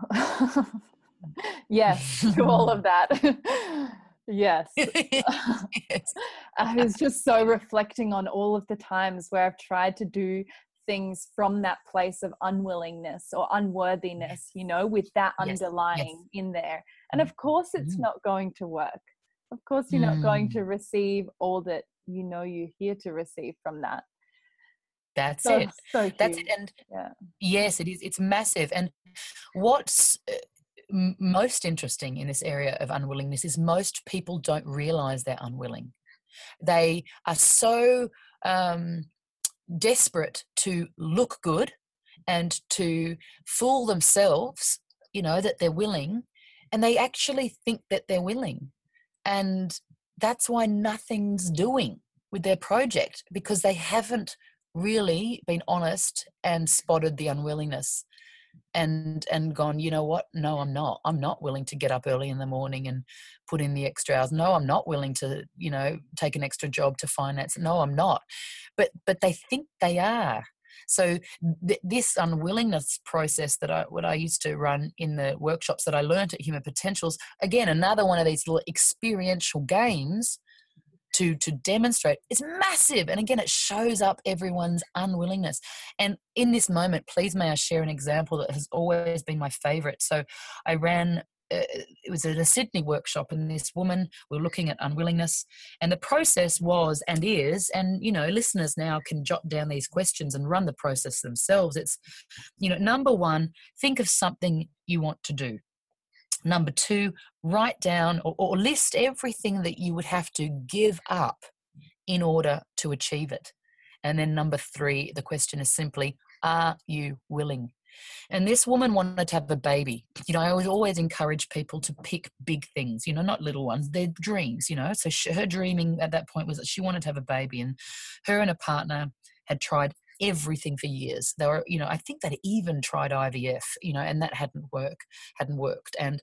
Yes, to all of that. Yes. Yes. I was just so reflecting on all of the times where I've tried to do things from that place of unwillingness or unworthiness, you know, with that underlying in there. And of course it's not going to work. Of course you're not going to receive all that you know you're here to receive from that. That's it. And yes, it is. It's massive. And what's most interesting in this area of unwillingness is most people don't realize they're unwilling. They are so desperate to look good and to fool themselves, you know, that they're willing, and they actually think that they're willing. And that's why nothing's doing with their project, because they haven't really been honest and spotted the unwillingness and gone, you know what? No, I'm not. I'm not willing to get up early in the morning and put in the extra hours. No, I'm not willing to, you know, take an extra job to finance. No, I'm not. But they think they are. So this unwillingness process that I used to run in the workshops that I learned at Human Potentials, again, another one of these little experiential games to demonstrate, is massive. And again, it shows up everyone's unwillingness. And in this moment, please may I share an example that has always been my favorite. So I ran, it was at a Sydney workshop, and this woman, we were looking at unwillingness, and the process was and is, and you know, listeners now can jot down these questions and run the process themselves. It's, you know, 1, think of something you want to do. 2, write down or list everything that you would have to give up in order to achieve it. And then 3, the question is simply, are you willing? And this woman wanted to have a baby. You know, I always encourage people to pick big things, you know, not little ones, their dreams, you know. So her dreaming at that point was that she wanted to have a baby, and her and her partner had tried everything for years. They were, you know, I think they'd even tried IVF, you know, and that hadn't worked. And,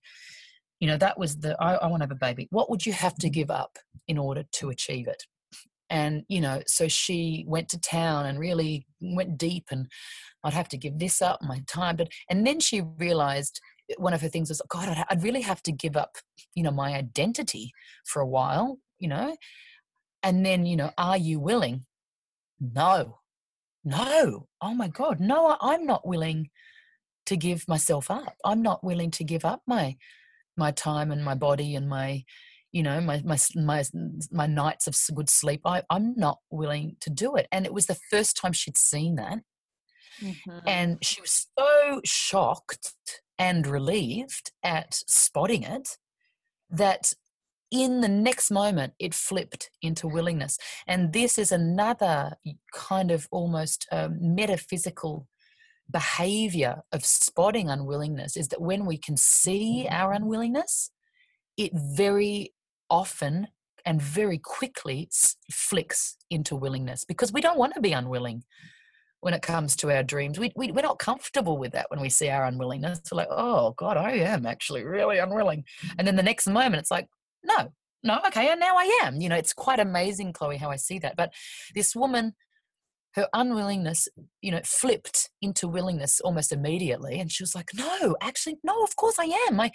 you know, that was I want to have a baby. What would you have to give up in order to achieve it? And, you know, so she went to town and really went deep, and I'd have to give this up, my time. And then she realized one of her things was, God, I'd really have to give up, you know, my identity for a while, you know. And then, you know, are you willing? No. Oh, my God. No, I'm not willing to give myself up. I'm not willing to give up my time and my body and my, you know, my nights of good sleep. I'm not willing to do it. And it was the first time she'd seen that. Mm-hmm. And she was so shocked and relieved at spotting it that in the next moment it flipped into willingness. And this is another kind of almost metaphysical behavior of spotting unwillingness, is that when we can see our unwillingness, it very often and very quickly flicks into willingness, because we don't want to be unwilling. When it comes to our dreams, we're not comfortable with that. When we see our unwillingness, we're like, oh God, I am actually really unwilling. And then the next moment it's like, no, okay, and now I am. You know, it's quite amazing, Chloe, how I see that. But this woman, her unwillingness, you know, flipped into willingness almost immediately. And she was like, no, actually, no, of course I am. I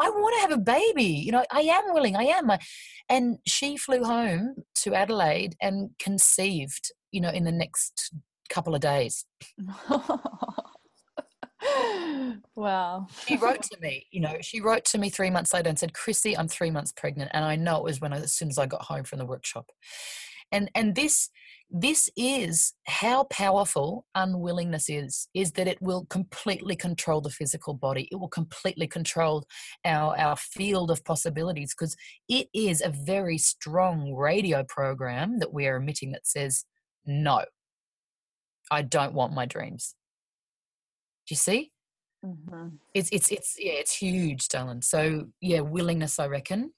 want to have a baby. You know, I am willing, I am. And she flew home to Adelaide and conceived, you know, in the next couple of days. Wow. She wrote to me 3 months later and said, Chrissy, I'm 3 months pregnant. And I know it was as soon as I got home from the workshop. And this is how powerful unwillingness is that it will completely control the physical body. It will completely control our field of possibilities, because it is a very strong radio program that we are emitting that says no. I don't want my dreams. Do you see? Mm-hmm. It's huge, Dylan. So yeah, willingness, I reckon,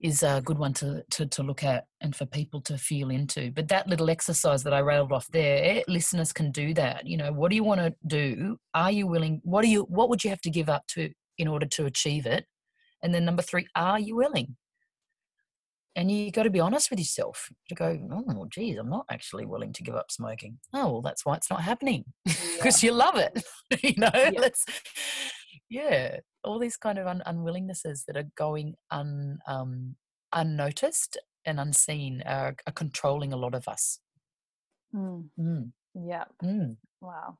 is a good one to look at and for people to feel into. But that little exercise that I railed off there, listeners can do that. You know, what do you want to do? Are you willing? What would you have to give up to in order to achieve it? And then number 3, are you willing? And you got to be honest with yourself. You go, oh, well, geez, I'm not actually willing to give up smoking. Oh, well, that's why it's not happening, because you love it. You know, all these kind of unwillingnesses that are going unnoticed and unseen are controlling a lot of us. Mm. Mm. Yeah. Mm. Wow.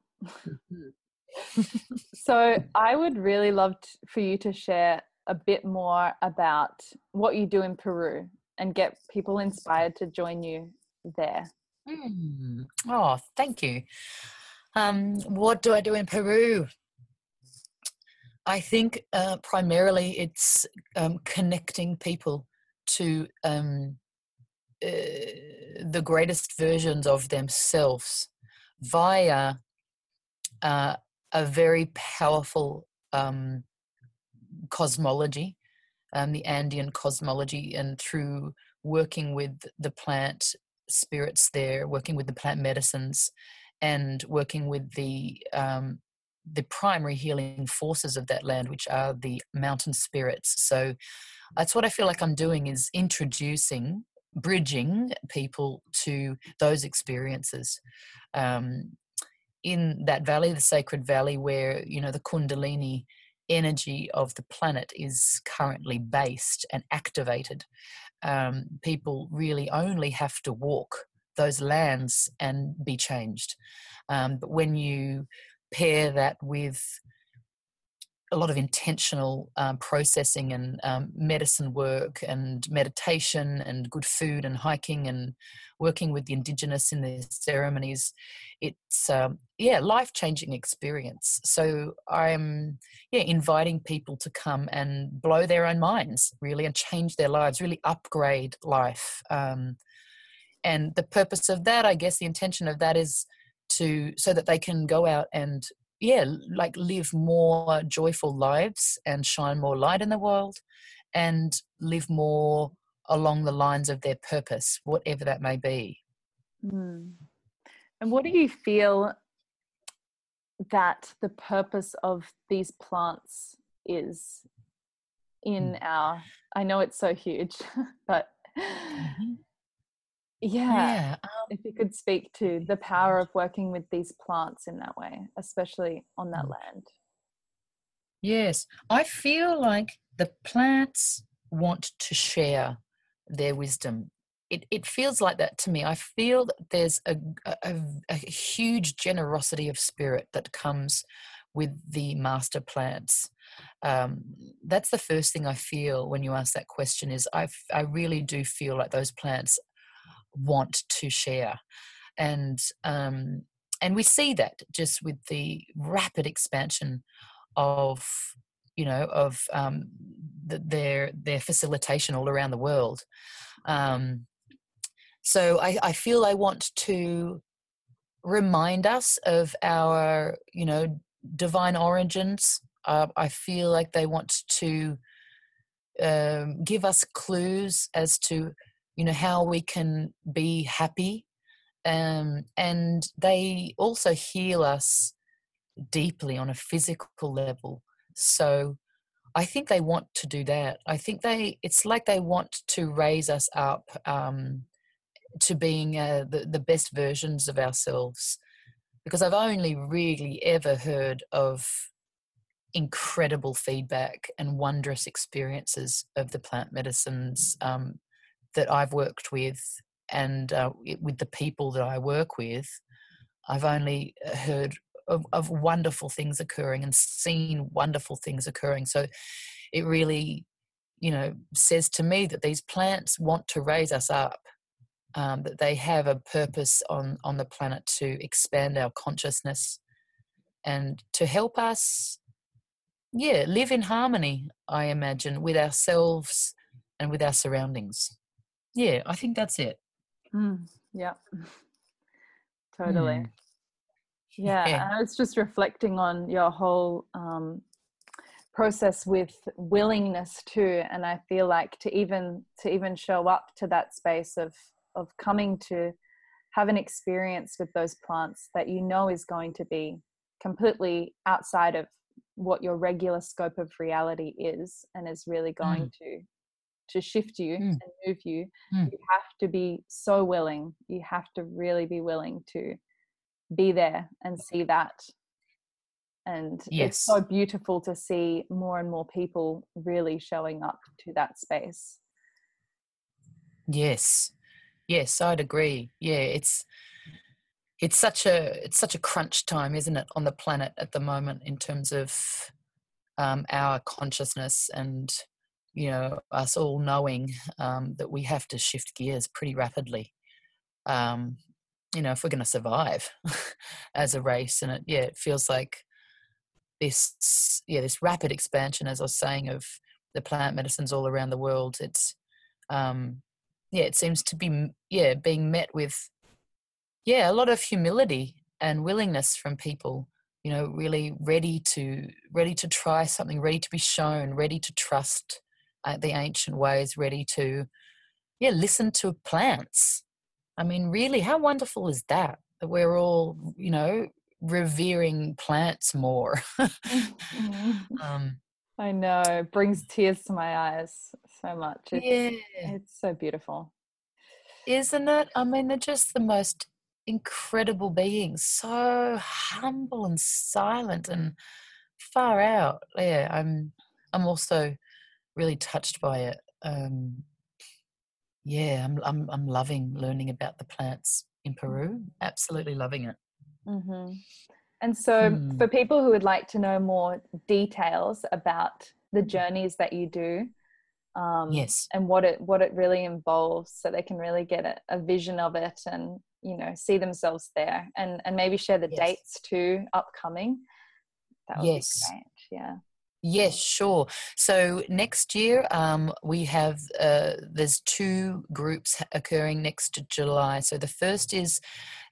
So I would really love for you to share a bit more about what you do in Peru and get people inspired to join you there. Mm. Oh, thank you. What do I do in Peru? I think primarily it's connecting people to the greatest versions of themselves via a very powerful cosmology, the Andean cosmology, and through working with the plant spirits there, working with the plant medicines, and working with the primary healing forces of that land, which are the mountain spirits. So that's what I feel like I'm doing, is introducing, bridging people to those experiences. In that valley, the sacred valley, where, you know, the Kundalini energy of the planet is currently based and activated. People really only have to walk those lands and be changed. But when you pair that with a lot of intentional processing and medicine work and meditation and good food and hiking and working with the indigenous in their ceremonies, it's life-changing experience. So I'm inviting people to come and blow their own minds, really, and change their lives, really upgrade life. And the purpose of that, I guess, the intention of that is so that they can go out and live more joyful lives and shine more light in the world and live more along the lines of their purpose, whatever that may be. Mm. And what do you feel that the purpose of these plants is in our, I know it's so huge, but if you could speak to the power of working with these plants in that way, especially on that land. Yes, I feel like the plants want to share their wisdom. It feels like that to me. I feel that there's a huge generosity of spirit that comes with the master plants. That's the first thing I feel when you ask that question, is I really do feel like those plants want to share, and we see that just with the rapid expansion of their facilitation all around the world. So I feel I want to remind us of our divine origins. I feel like they want to give us clues as to how we can be happy, and they also heal us deeply on a physical level. So I think they want to do that. I think it's like they want to raise us up to being the best versions of ourselves, because I've only really ever heard of incredible feedback and wondrous experiences of the plant medicines that I've worked with, and with the people that I work with. I've only heard of wonderful things occurring and seen wonderful things occurring. So it really, says to me that these plants want to raise us up, that they have a purpose on the planet to expand our consciousness and to help us, live in harmony, I imagine, with ourselves and with our surroundings. Yeah, I think that's it. Mm, yeah. Totally. Mm. Yeah. I was just reflecting on your whole process with willingness too, and I feel like to even show up to that space of coming to have an experience with those plants that you know is going to be completely outside of what your regular scope of reality is, and is really going to shift you and move you. You have to be so willing. You have to really be willing to be there and see that. And yes, it's so beautiful to see more and more people really showing up to that space. Yes, I'd agree. Yeah, it's such a crunch time, isn't it, on the planet at the moment in terms of our consciousness and, you know, us all knowing that we have to shift gears pretty rapidly. You know, if we're going to survive as a race, and it feels like this rapid expansion, as I was saying, of the plant medicines all around the world. It's it seems to be being met with a lot of humility and willingness from people, you know, really ready to try something, ready to be shown, ready to trust the ancient ways, ready to listen to plants. I mean, really, how wonderful is that? That we're all, you know, revering plants more. I know, it brings tears to my eyes so much. It's so beautiful, isn't it? I mean, they're just the most incredible beings, so humble and silent and far out. Yeah, I'm also really touched by it. I'm loving learning about the plants in Peru. Absolutely loving it. Mm-hmm. And so for people who would like to know more details about the journeys that you do, and what it really involves, so they can really get a vision of it and, you know, see themselves there, and maybe share the dates too upcoming. That would be great. Yeah. Yes, sure. So next year we have there's two groups occurring next July. So the first is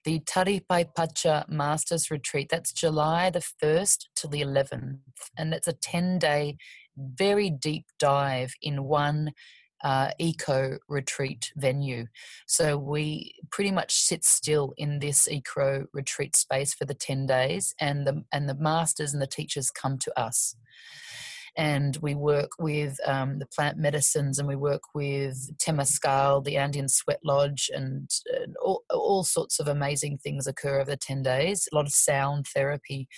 the Taripai Pacha Masters Retreat. That's July the 1st to the 11th, and it's a 10-day very deep dive in one eco retreat venue. So we pretty much sit still in this eco retreat space for the 10 days, and the masters and the teachers come to us, and we work with the plant medicines, and we work with Temescal, the Andean Sweat Lodge, and all sorts of amazing things occur over the 10 days, a lot of sound therapy.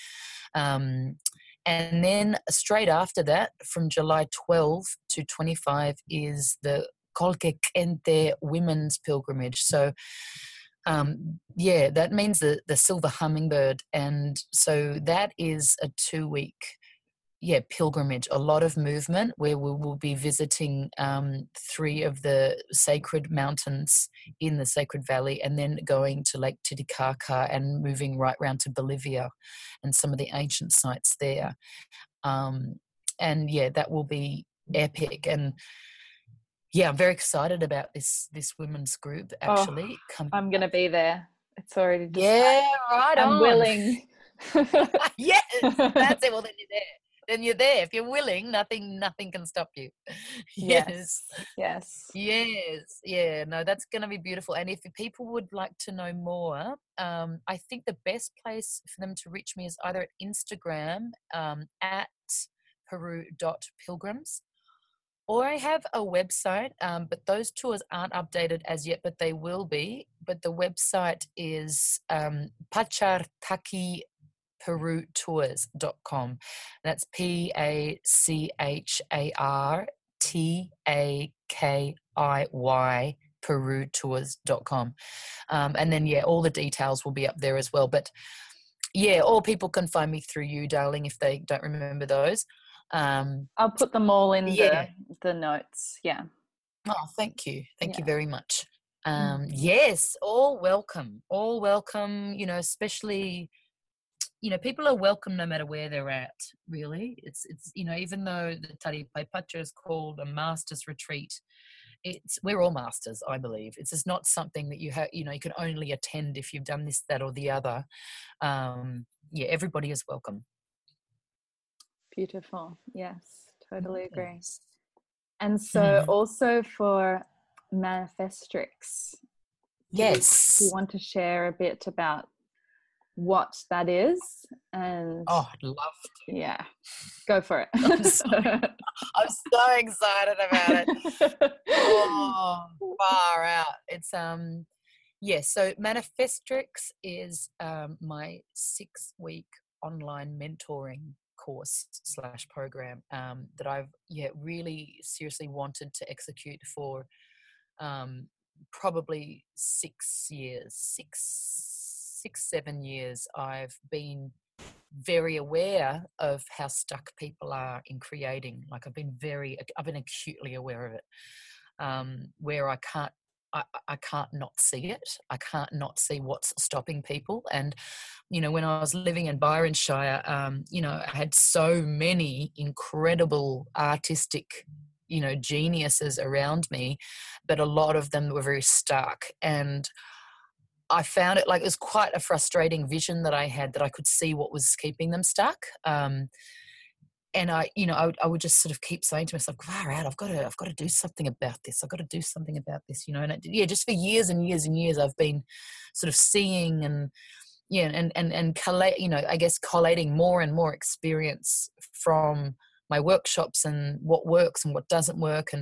And then straight after that, from July 12 to 25, is the Kolke Kente Women's Pilgrimage. So, that means the silver hummingbird. And so that is a 2-week pilgrimage, a lot of movement, where we will be visiting 3 of the sacred mountains in the Sacred Valley, and then going to Lake Titicaca and moving right round to Bolivia and some of the ancient sites there. That will be epic. And I'm very excited about this women's group, actually. Oh, I'm going to be there. It's already decided. Yeah, right on. I'm willing. Yes, that's it. Well, then you're there. If you're willing, nothing can stop you. Yes. Yeah, no, that's going to be beautiful. And if people would like to know more, I think the best place for them to reach me is either at Instagram at peru.pilgrims, or I have a website, but those tours aren't updated as yet, but they will be. But the website is Pachartaki PeruTours.com. That's PACHARTAKIY PeruTours.com. And then, all the details will be up there as well. But all people can find me through you, darling, if they don't remember those. I'll put them all in the notes. Yeah. Oh, thank you. Thank you very much. All welcome, you know, especially, you know, people are welcome no matter where they're at, really. It's you know, even though the Taripai Pacha is called a master's retreat, we're all masters, I believe. It's just not something that you have, you know, you can only attend if you've done this, that, or the other. Yeah, everybody is welcome. Beautiful. Yes, totally agree. Yes. And so also for Manifestrix, yes, do you want to share a bit about what that is? And oh, I'd love to. Yeah, go for it. I'm so excited about it. Oh, far out. It's yes, so Manifestrix is my 6-week online mentoring course / program that I've really seriously wanted to execute for probably 6, 7 years. I've been very aware of how stuck people are in creating. Like I've been acutely aware of it, where I can't not see it. I can't not see what's stopping people. And, you know, when I was living in Byronshire, you know, I had so many incredible artistic, you know, geniuses around me, but a lot of them were very stuck. And I found it, like, it was quite a frustrating vision that I had, that I could see what was keeping them stuck. And I would just sort of keep saying to myself, far out, I've got to do something about this. I've got to do something about this, you know. And just for years and years and years, I've been sort of seeing and collate, you know, I guess collating more and more experience from my workshops and what works and what doesn't work,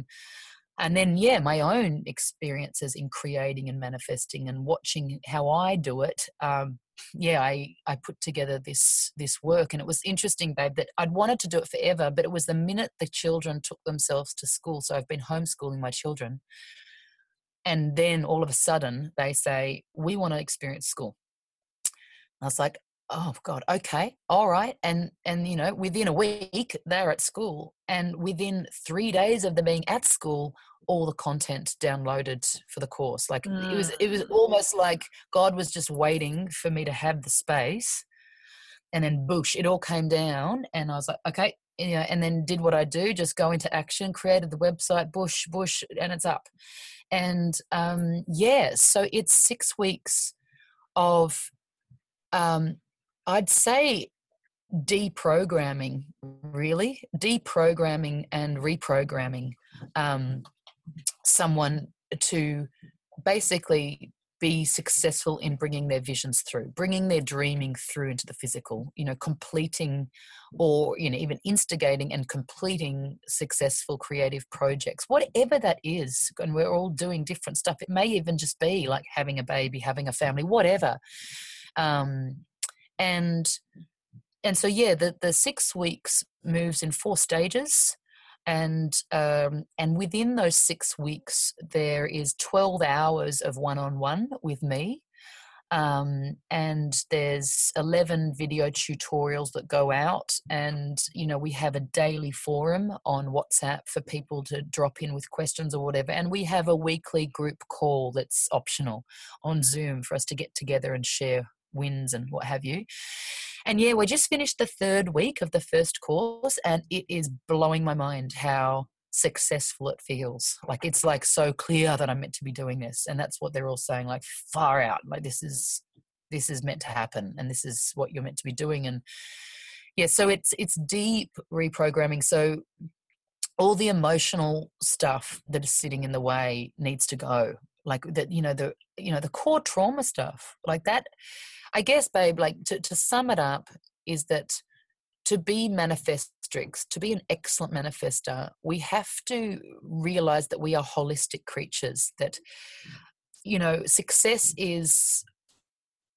and then my own experiences in creating and manifesting and watching how I do it. I put together this work, and it was interesting, babe, that I'd wanted to do it forever, but it was the minute the children took themselves to school. So I've been homeschooling my children, and then all of a sudden they say, we want to experience school. And I was like, oh God, okay, all right. And you know, within a week they're at school, and within 3 days of them being at school, all the content downloaded for the course. Like it was almost like God was just waiting for me to have the space, and then boosh, it all came down. And I was like, okay, you know, and then did what I do, just go into action, created the website, bush, and it's up. And so it's 6 weeks of I'd say deprogramming, really. Deprogramming and reprogramming someone to basically be successful in bringing their visions through, bringing their dreaming through into the physical, you know, completing or, you know, even instigating and completing successful creative projects, whatever that is. And we're all doing different stuff. It may even just be like having a baby, having a family, whatever. And so, yeah, the 6 weeks moves in 4 stages. And within those 6 weeks, there is 12 hours of one-on-one with me. And there's 11 video tutorials that go out, and, you know, we have a daily forum on WhatsApp for people to drop in with questions or whatever. And we have a weekly group call that's optional on Zoom for us to get together and share wins and what have you. And yeah, we just finished the 3rd week of the 1st course, and it is blowing my mind how successful it feels. Like, it's like so clear that I'm meant to be doing this. And that's what they're all saying, like, far out, like this is meant to happen, and this is what you're meant to be doing. And yeah, so it's deep reprogramming. So all the emotional stuff that is sitting in the way needs to go. Like that, you know, the core trauma stuff, like that, I guess, babe, like to sum it up is that to be Manifestrix, to be an excellent manifester, we have to realize that we are holistic creatures, that, you know, success is,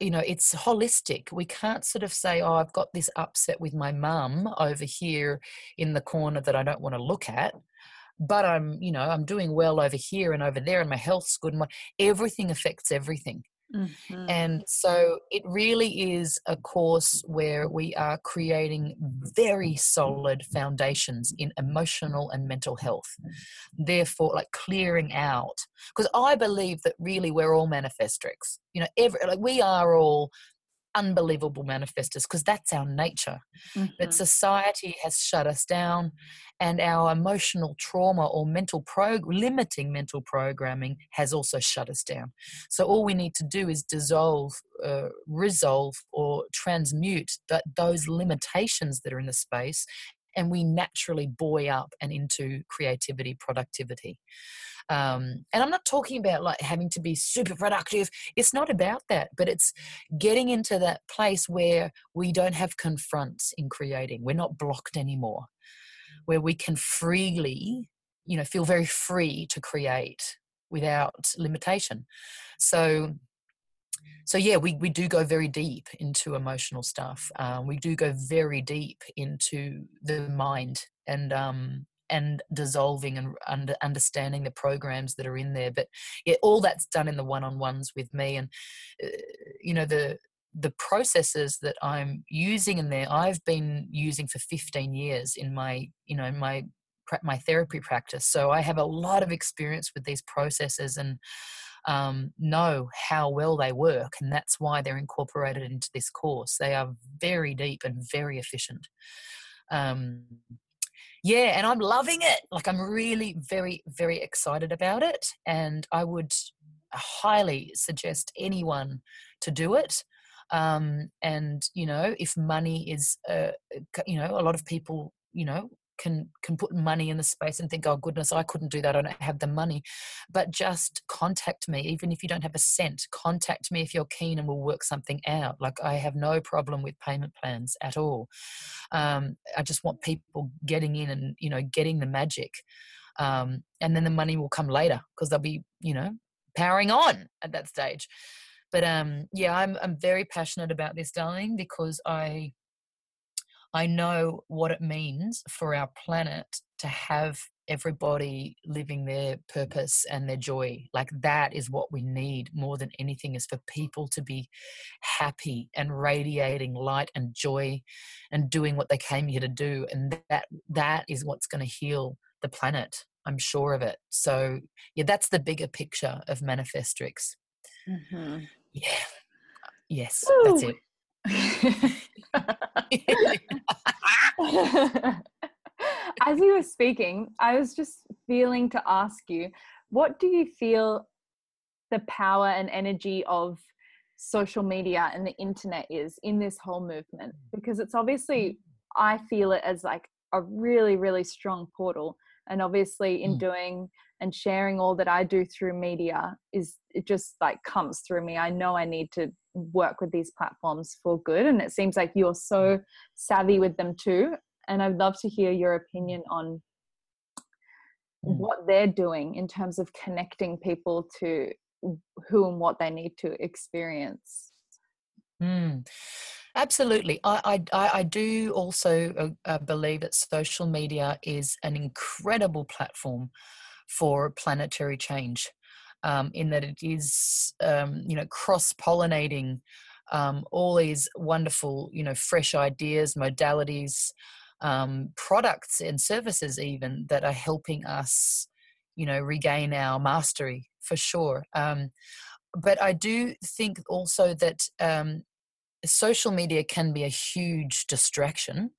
you know, it's holistic. We can't sort of say, oh, I've got this upset with my mum over here in the corner that I don't want to look at, but I'm, you know, I'm doing well over here and over there, and my health's good. And everything affects everything. Mm-hmm. And so it really is a course where we are creating very solid foundations in emotional and mental health. Therefore, like clearing out, because I believe that really we're all Manifestrix, you know, like we are all unbelievable manifestors, because that's our nature. Mm-hmm. But society has shut us down, and our emotional trauma or limiting mental programming has also shut us down. So all we need to do is resolve or transmute those limitations that are in the space, and we naturally buoy up and into creativity, productivity. And I'm not talking about like having to be super productive. It's not about that, but it's getting into that place where we don't have confronts in creating. We're not blocked anymore, where we can freely, you know, feel very free to create without limitation. So yeah, we do go very deep into emotional stuff. We do go very deep into the mind and dissolving and understanding the programs that are in there. But yeah, all that's done in the one-on-ones with me, and you know, the processes that I'm using in there, I've been using for 15 years in my therapy practice. So I have a lot of experience with these processes and know how well they work, and that's why they're incorporated into this course. They are very deep and very efficient. Yeah, and I'm loving it. Like, I'm really very, very excited about it, and I would highly suggest anyone to do it. And, you know, if money is, you know, a lot of people, you know, can put money in the space and think, oh, goodness, I couldn't do that. I don't have the money. But just contact me, even if you don't have a cent. Contact me if you're keen, and we'll work something out. Like, I have no problem with payment plans at all. I just want people getting in and, you know, getting the magic. And then the money will come later, because they'll be, you know, powering on at that stage. But yeah, I'm very passionate about this, darling, because I know what it means for our planet to have everybody living their purpose and their joy. Like, that is what we need more than anything, is for people to be happy and radiating light and joy and doing what they came here to do. And that is what's going to heal the planet. I'm sure of it. So yeah, that's the bigger picture of Manifestrix. Mm-hmm. Yeah. Yes. Ooh. That's it. As you were speaking, I was just feeling to ask you, what do you feel the power and energy of social media and the internet is in this whole movement? Because it's obviously, I feel it as like a really, really strong portal, and obviously in doing and sharing all that I do through media, is it just like comes through me. I know I need to work with these platforms for good, and it seems like you're so savvy with them too, and I'd love to hear your opinion on what they're doing in terms of connecting people to who and what they need to experience. Absolutely. I do also believe that social media is an incredible platform for planetary change, in that it is, you know, cross-pollinating all these wonderful, you know, fresh ideas, modalities, products and services even, that are helping us, you know, regain our mastery for sure. But I do think also that social media can be a huge distraction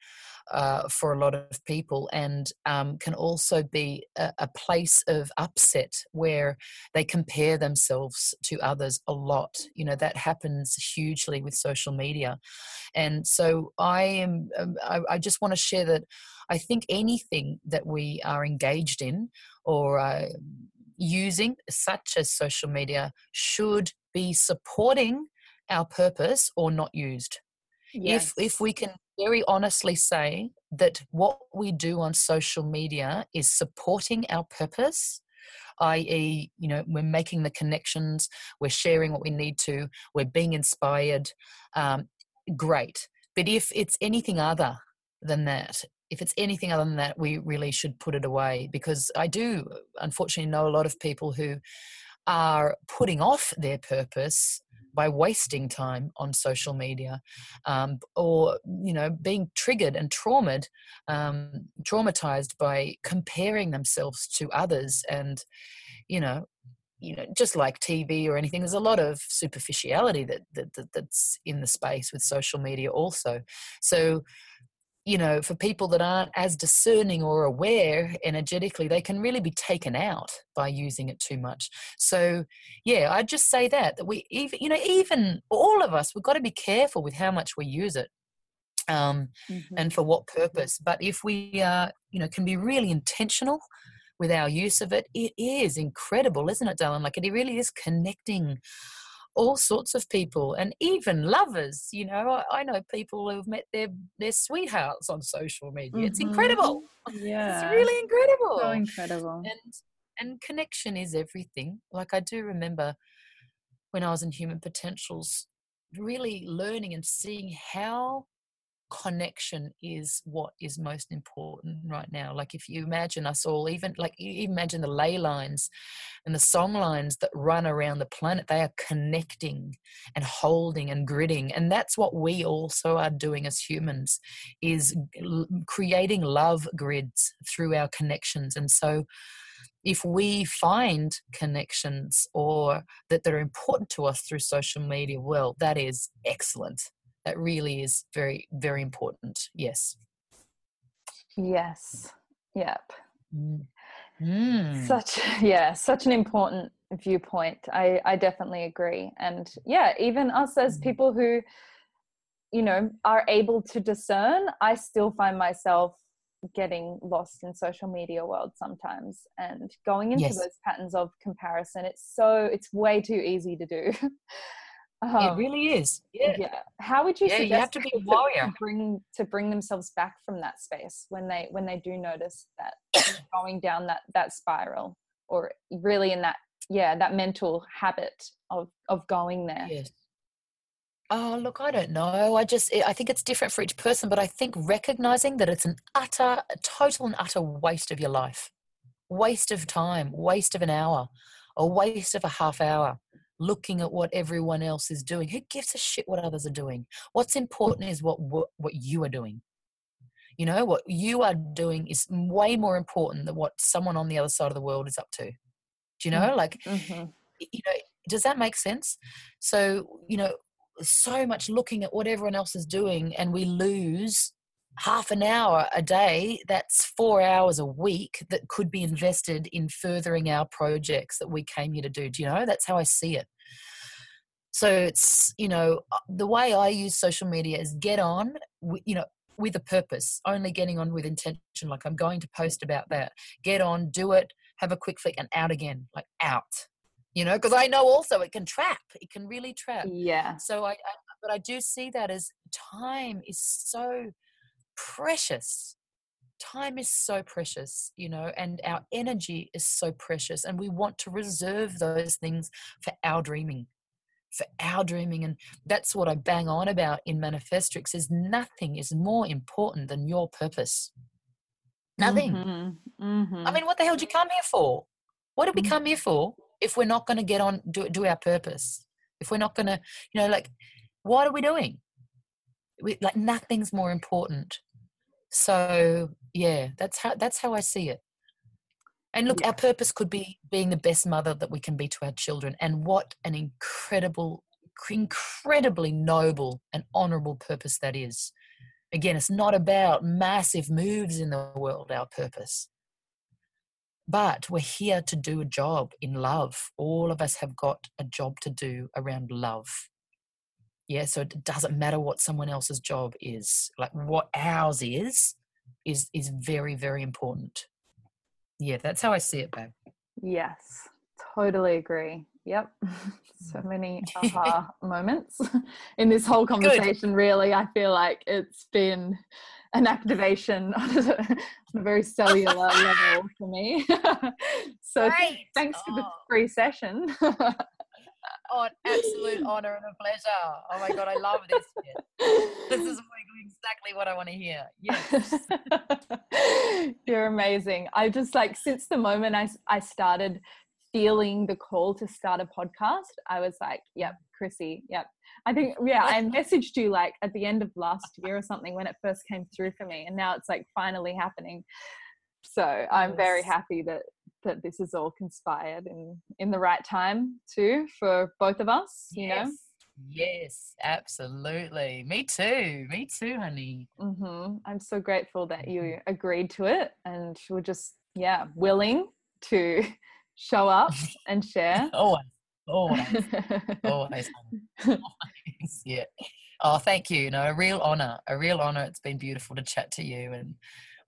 for a lot of people, and can also be a place of upset where they compare themselves to others a lot. You know, that happens hugely with social media. And so I just want to share that I think anything that we are engaged in or using, such as social media, should be supporting our purpose or not used. Yes. If we can very honestly say that what we do on social media is supporting our purpose, i.e., you know, we're making the connections, we're sharing what we need to, we're being inspired, great. But if it's anything other than that, we really should put it away, because I do unfortunately know a lot of people who are putting off their purpose by wasting time on social media, or, you know, being triggered and traumatized by comparing themselves to others. And, you know, you know, just like TV or anything, there's a lot of superficiality that's in the space with social media also. So, you know, for people that aren't as discerning or aware energetically, they can really be taken out by using it too much. So, yeah, I'd just say that we, even, you know, even all of us, we've got to be careful with how much we use it and for what purpose. But if we, you know, can be really intentional with our use of it, it is incredible, isn't it, Dylan? Like, it really is connecting all sorts of people, and even lovers. You know, I know people who've met their sweethearts on social media. It's incredible. Yeah, it's really incredible. So incredible. And connection is everything. Like, I do remember when I was in Human Potentials, really learning and seeing how connection is what is most important right now. Like, if you imagine us all, you imagine the ley lines and the song lines that run around the planet, they are connecting and holding and gridding. And that's what we also are doing as humans, is creating love grids through our connections. And so if we find connections or that are important to us through social media, well, that is excellent. That really is very, very important. Yes. Yes. Yep. Such an important viewpoint. I definitely agree. And yeah, even us as people who, you know, are able to discern, I still find myself getting lost in social media world sometimes and going into those patterns of comparison. It's way too easy to do. It really is. Yeah. How would you suggest you have to be a warrior to bring themselves back from that space when they do notice that going down that spiral, or really in that mental habit of going there? Yes. Oh, look, I don't know. I think it's different for each person, but I think recognizing that it's a total and utter waste of your life, waste of time, waste of an hour, a waste of a half hour. Looking at what everyone else is doing. Who gives a shit what others are doing? What's important is what you are doing. You know, what you are doing is way more important than what someone on the other side of the world is up to. Do you know? Like, you know, does that make sense? So, you know, so much looking at what everyone else is doing, and we lose half an hour a day. That's 4 hours a week that could be invested in furthering our projects that we came here to do. Do you know? That's how I see it. So it's, you know, the way I use social media is get on, you know, with a purpose, only getting on with intention. Like, I'm going to post about that. Get on, do it, have a quick flick, and out again, like out, you know, because I know also it can trap. It can really trap. Yeah. So I do see that as time is so precious. Time is so precious, you know, and our energy is so precious, and we want to reserve those things for our dreaming. And that's what I bang on about in Manifestrix, is nothing is more important than your purpose. Nothing. I mean, what the hell did you come here for? What did we come here for if we're not going to get on, do our purpose? If we're not going to, you know, like, what are we doing? Like, nothing's more important. So yeah, that's how I see it. And look, our purpose could be being the best mother that we can be to our children. And what an incredibly noble and honorable purpose that is. Again, it's not about massive moves in the world, our purpose. But we're here to do a job in love. All of us have got a job to do around love. Yeah, so it doesn't matter what someone else's job is. Like, what ours is very, very important. Yeah, that's how I see it, babe. Yes, totally agree. Yep. So many aha moments in this whole conversation. Good. Really, I feel like it's been an activation on a very cellular level for me. So thanks for the free session. Oh, an absolute honor and a pleasure. Oh my God, I love this. This is exactly what I want to hear. Yes. You're amazing. I just, like, since the moment I started feeling the call to start a podcast, I was like, yep, Chrissy, yep. I think, yeah, I messaged you like at the end of last year or something when it first came through for me, and now it's like finally happening. So I'm very happy that that this has all conspired in the right time too for both of us, you know? Yes, absolutely. Me too, honey. Mm-hmm. I'm so grateful that you agreed to it and we're just, willing to show up and share. Always. Yeah. Oh, thank you. No, a real honor. It's been beautiful to chat to you and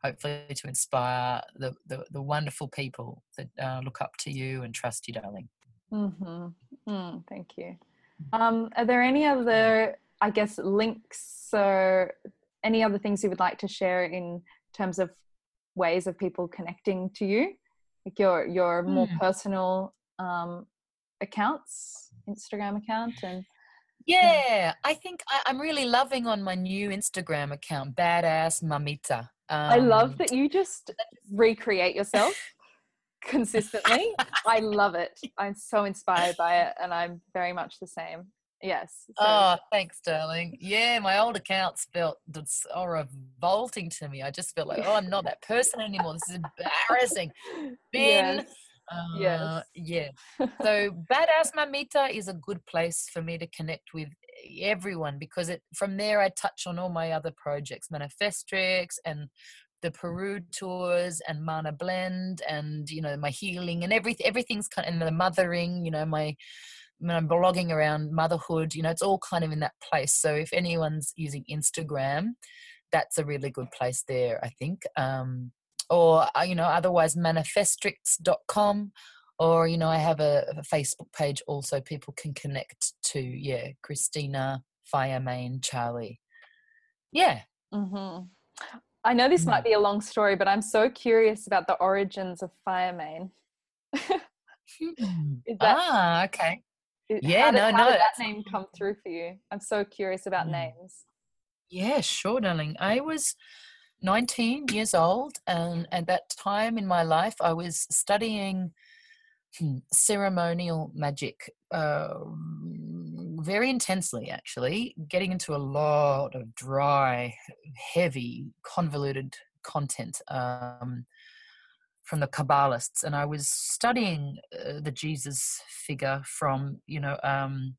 hopefully to inspire the wonderful people that look up to you and trust you, darling. Mm-hmm. Thank you. Are there any other, I guess, links or any other things you would like to share in terms of ways of people connecting to you, like your more personal accounts, Instagram account? And I think I'm really loving on my new Instagram account, Badass Mamita. I love that you just recreate yourself consistently. I love it. I'm so inspired by it, and I'm very much the same. Yes. So. Oh, thanks, darling. Yeah, my old accounts felt revolting to me. I just felt like, I'm not that person anymore. This is embarrassing. So Badass Mamita is a good place for me to connect with everyone, because from there I touch on all my other projects, Manifestrix and the Peru tours and Mana Blend, and my healing and everything's kind of, and the mothering, when I'm blogging around motherhood, it's all kind of in that place. So if anyone's using Instagram, that's a really good place there, I think. Or, otherwise manifestrix.com, or, I have a Facebook page also people can connect to, Chrissy Fire Mane Charlie. Yeah. Mm-hmm. I know this might be a long story, but I'm so curious about the origins of Fire Mane. Okay. How did that name come through for you? I'm so curious about names. Yeah, sure, darling. I was 19 years old, and at that time in my life I was studying ceremonial magic very intensely, actually getting into a lot of dry, heavy, convoluted content from the Kabbalists, and I was studying the Jesus figure from a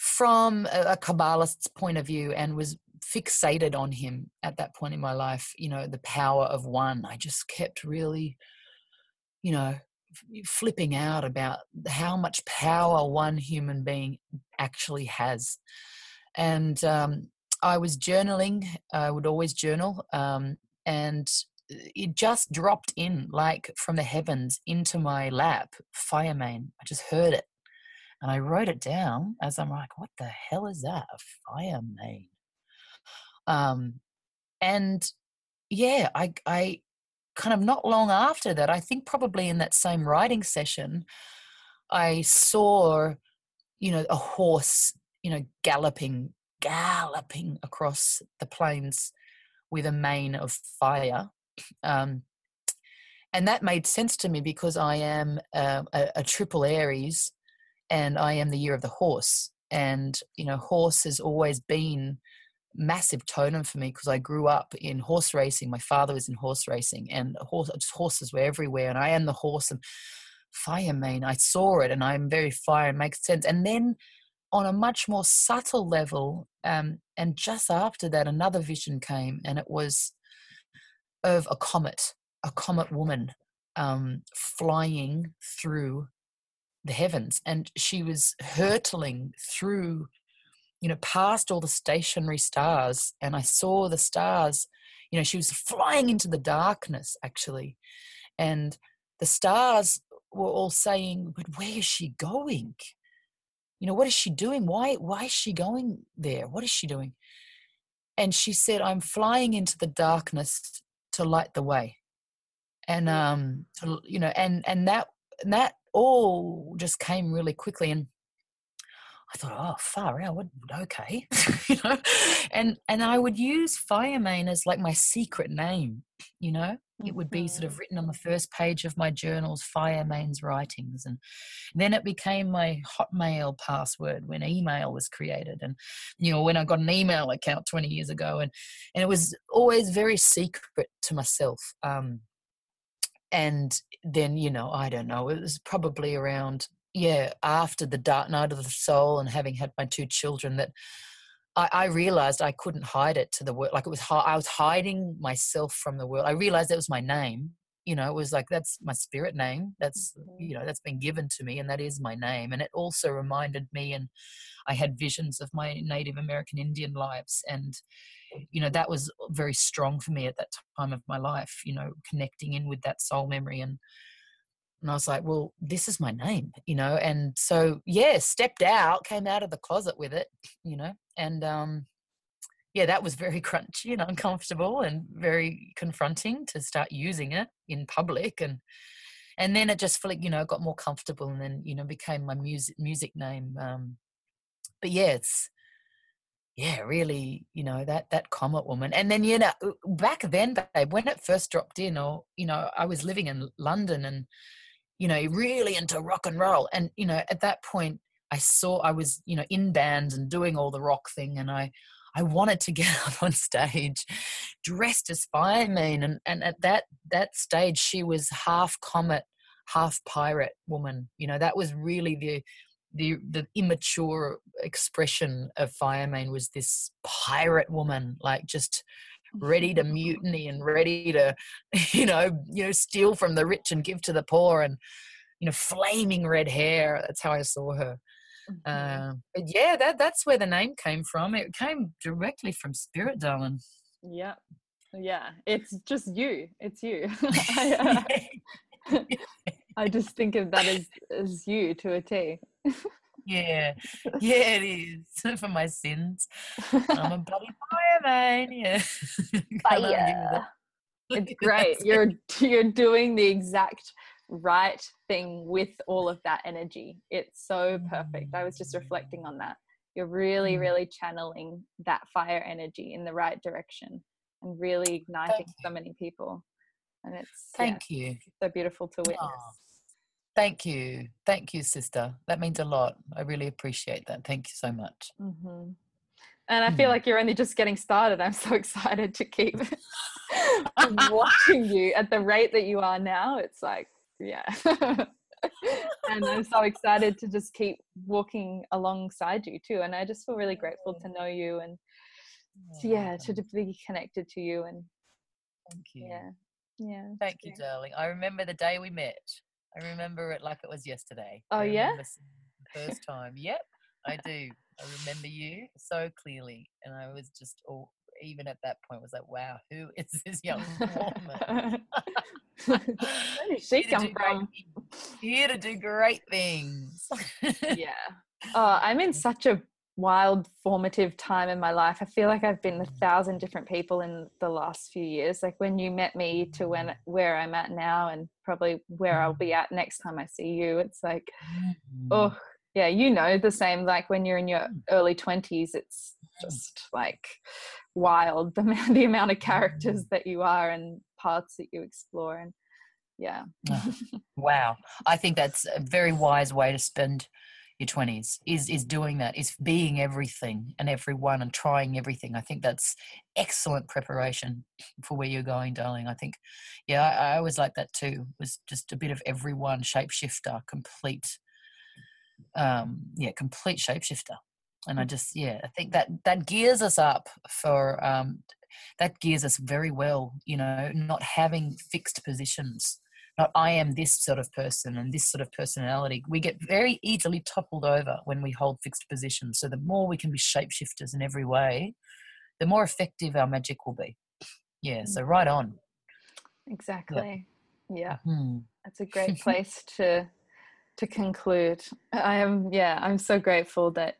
Kabbalist's point of view, and was fixated on him at that point in my life, the power of one. I just kept really, flipping out about how much power one human being actually has. And I was journaling. I would always journal, and it just dropped in like from the heavens into my lap, Fire Mane. I just heard it and I wrote it down as I'm like, what the hell is that? A Fire Mane? I kind of not long after that, I think probably in that same writing session, I saw, a horse, galloping across the plains with a mane of fire. And that made sense to me because I am a triple Aries and I am the year of the horse. And, horse has always been massive totem for me because I grew up in horse racing. My father was in horse racing, and horses were everywhere, and I am the horse. And Fire Mane, I saw it, and I'm very fire, and makes sense. And then on a much more subtle level, and just after that, another vision came, and it was of a comet woman flying through the heavens, and she was hurtling through past all the stationary stars, and I saw the stars, she was flying into the darkness actually, and the stars were all saying, but where is she going? What is she doing? Why is she going there? What is she doing? And she said, I'm flying into the darkness to light the way. And, that all just came really quickly, and I thought, far out, okay. And I would use Fire Mane as like my secret name, It would be sort of written on the first page of my journals, Fire Mane's writings. And then it became my Hotmail password when email was created. And, when I got an email account 20 years ago, and it was always very secret to myself. And then, you know, I don't know, it was probably around, yeah, after the Dark Night of the Soul and having had my two children, that I realized I couldn't hide it to the world. Like, it was, I was hiding myself from the world. I realized that was my name. You know, it was like, that's my spirit name. That's, you know, that's been given to me, and that is my name. And it also reminded me, and I had visions of my Native American Indian lives. And, you know, that was very strong for me at that time of my life, you know, connecting in with that soul memory. And I was like, well, this is my name, you know? And so, yeah, stepped out, came out of the closet with it, you know? And, yeah, that was very crunchy and uncomfortable and very confronting to start using it in public. And then it just, you know, got more comfortable, and then, you know, became my music name. But yeah, it's, yeah, really, you know, that Comet Woman. And then, you know, back then, babe, when it first dropped in, or, you know, I was living in London and, you know, really into rock and roll. And, you know, at that point I was, you know, in bands and doing all the rock thing. And I wanted to get up on stage dressed as Fire Mane. And at that stage, she was half comet, half pirate woman. You know, that was really the immature expression of Fire Mane, was this pirate woman, like just ready to mutiny and ready to, you know, steal from the rich and give to the poor, and, you know, flaming red hair. That's how I saw her. But yeah, that's where the name came from. It came directly from spirit, darling. Yeah. Yeah. It's just you. It's you. I just think of that as you to a T. Yeah. Yeah, it is. For my sins. I'm a bloody fireman. Yeah. Fire. It's great. You're doing the exact right thing with all of that energy. It's so perfect. I was just reflecting on that. You're really, really channeling that fire energy in the right direction and really igniting so many people. And it's thank you. It's so beautiful to witness. Oh, thank you. Thank you, sister. That means a lot. I really appreciate that. Thank you so much. Mm-hmm. And I feel like you're only just getting started. I'm so excited to keep watching you at the rate that you are now. It's like, yeah. And I'm so excited to just keep walking alongside you too. And I just feel really grateful to know you, and yeah, to be connected to you. And thank you. Yeah. Yeah. Thank you, darling. I remember the day we met. I remember it like it was yesterday. Oh, yeah? The first time. Yep, I do. I remember you so clearly. And I was just, even at that point, was like, wow, who is this young woman? Where did she come from? Here to do great things. Yeah. Oh, I'm in such a wild formative time in my life. I feel like I've been 1,000 different people in the last few years, like when you met me to where I'm at now, and probably where I'll be at next time I see you. It's like, oh yeah, you know, the same, like when you're in your early 20s, it's just like wild, the amount of characters that you are and paths that you explore. And yeah. Wow. I think that's a very wise way to spend your 20s is doing that, is being everything and everyone and trying everything. I think that's excellent preparation for where you're going, darling. I think, yeah, I always like that too, was just a bit of everyone, shapeshifter, complete shapeshifter. And I just, yeah, I think that gears us up for, that gears us very well, you know, not having fixed positions. Not I am this sort of person and this sort of personality. We get very easily toppled over when we hold fixed positions. So the more we can be shapeshifters in every way, the more effective our magic will be. Yeah, so right on. Exactly. Yeah. That's a great place to conclude. I'm so grateful that,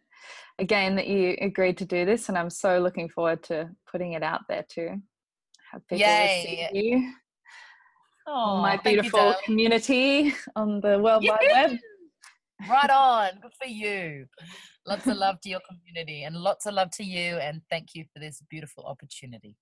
again, that you agreed to do this, and I'm so looking forward to putting it out there too. Have people receive you. Oh, my beautiful community on the World Wide Web. Right on. Good for you. Lots of love to your community, and lots of love to you. And thank you for this beautiful opportunity.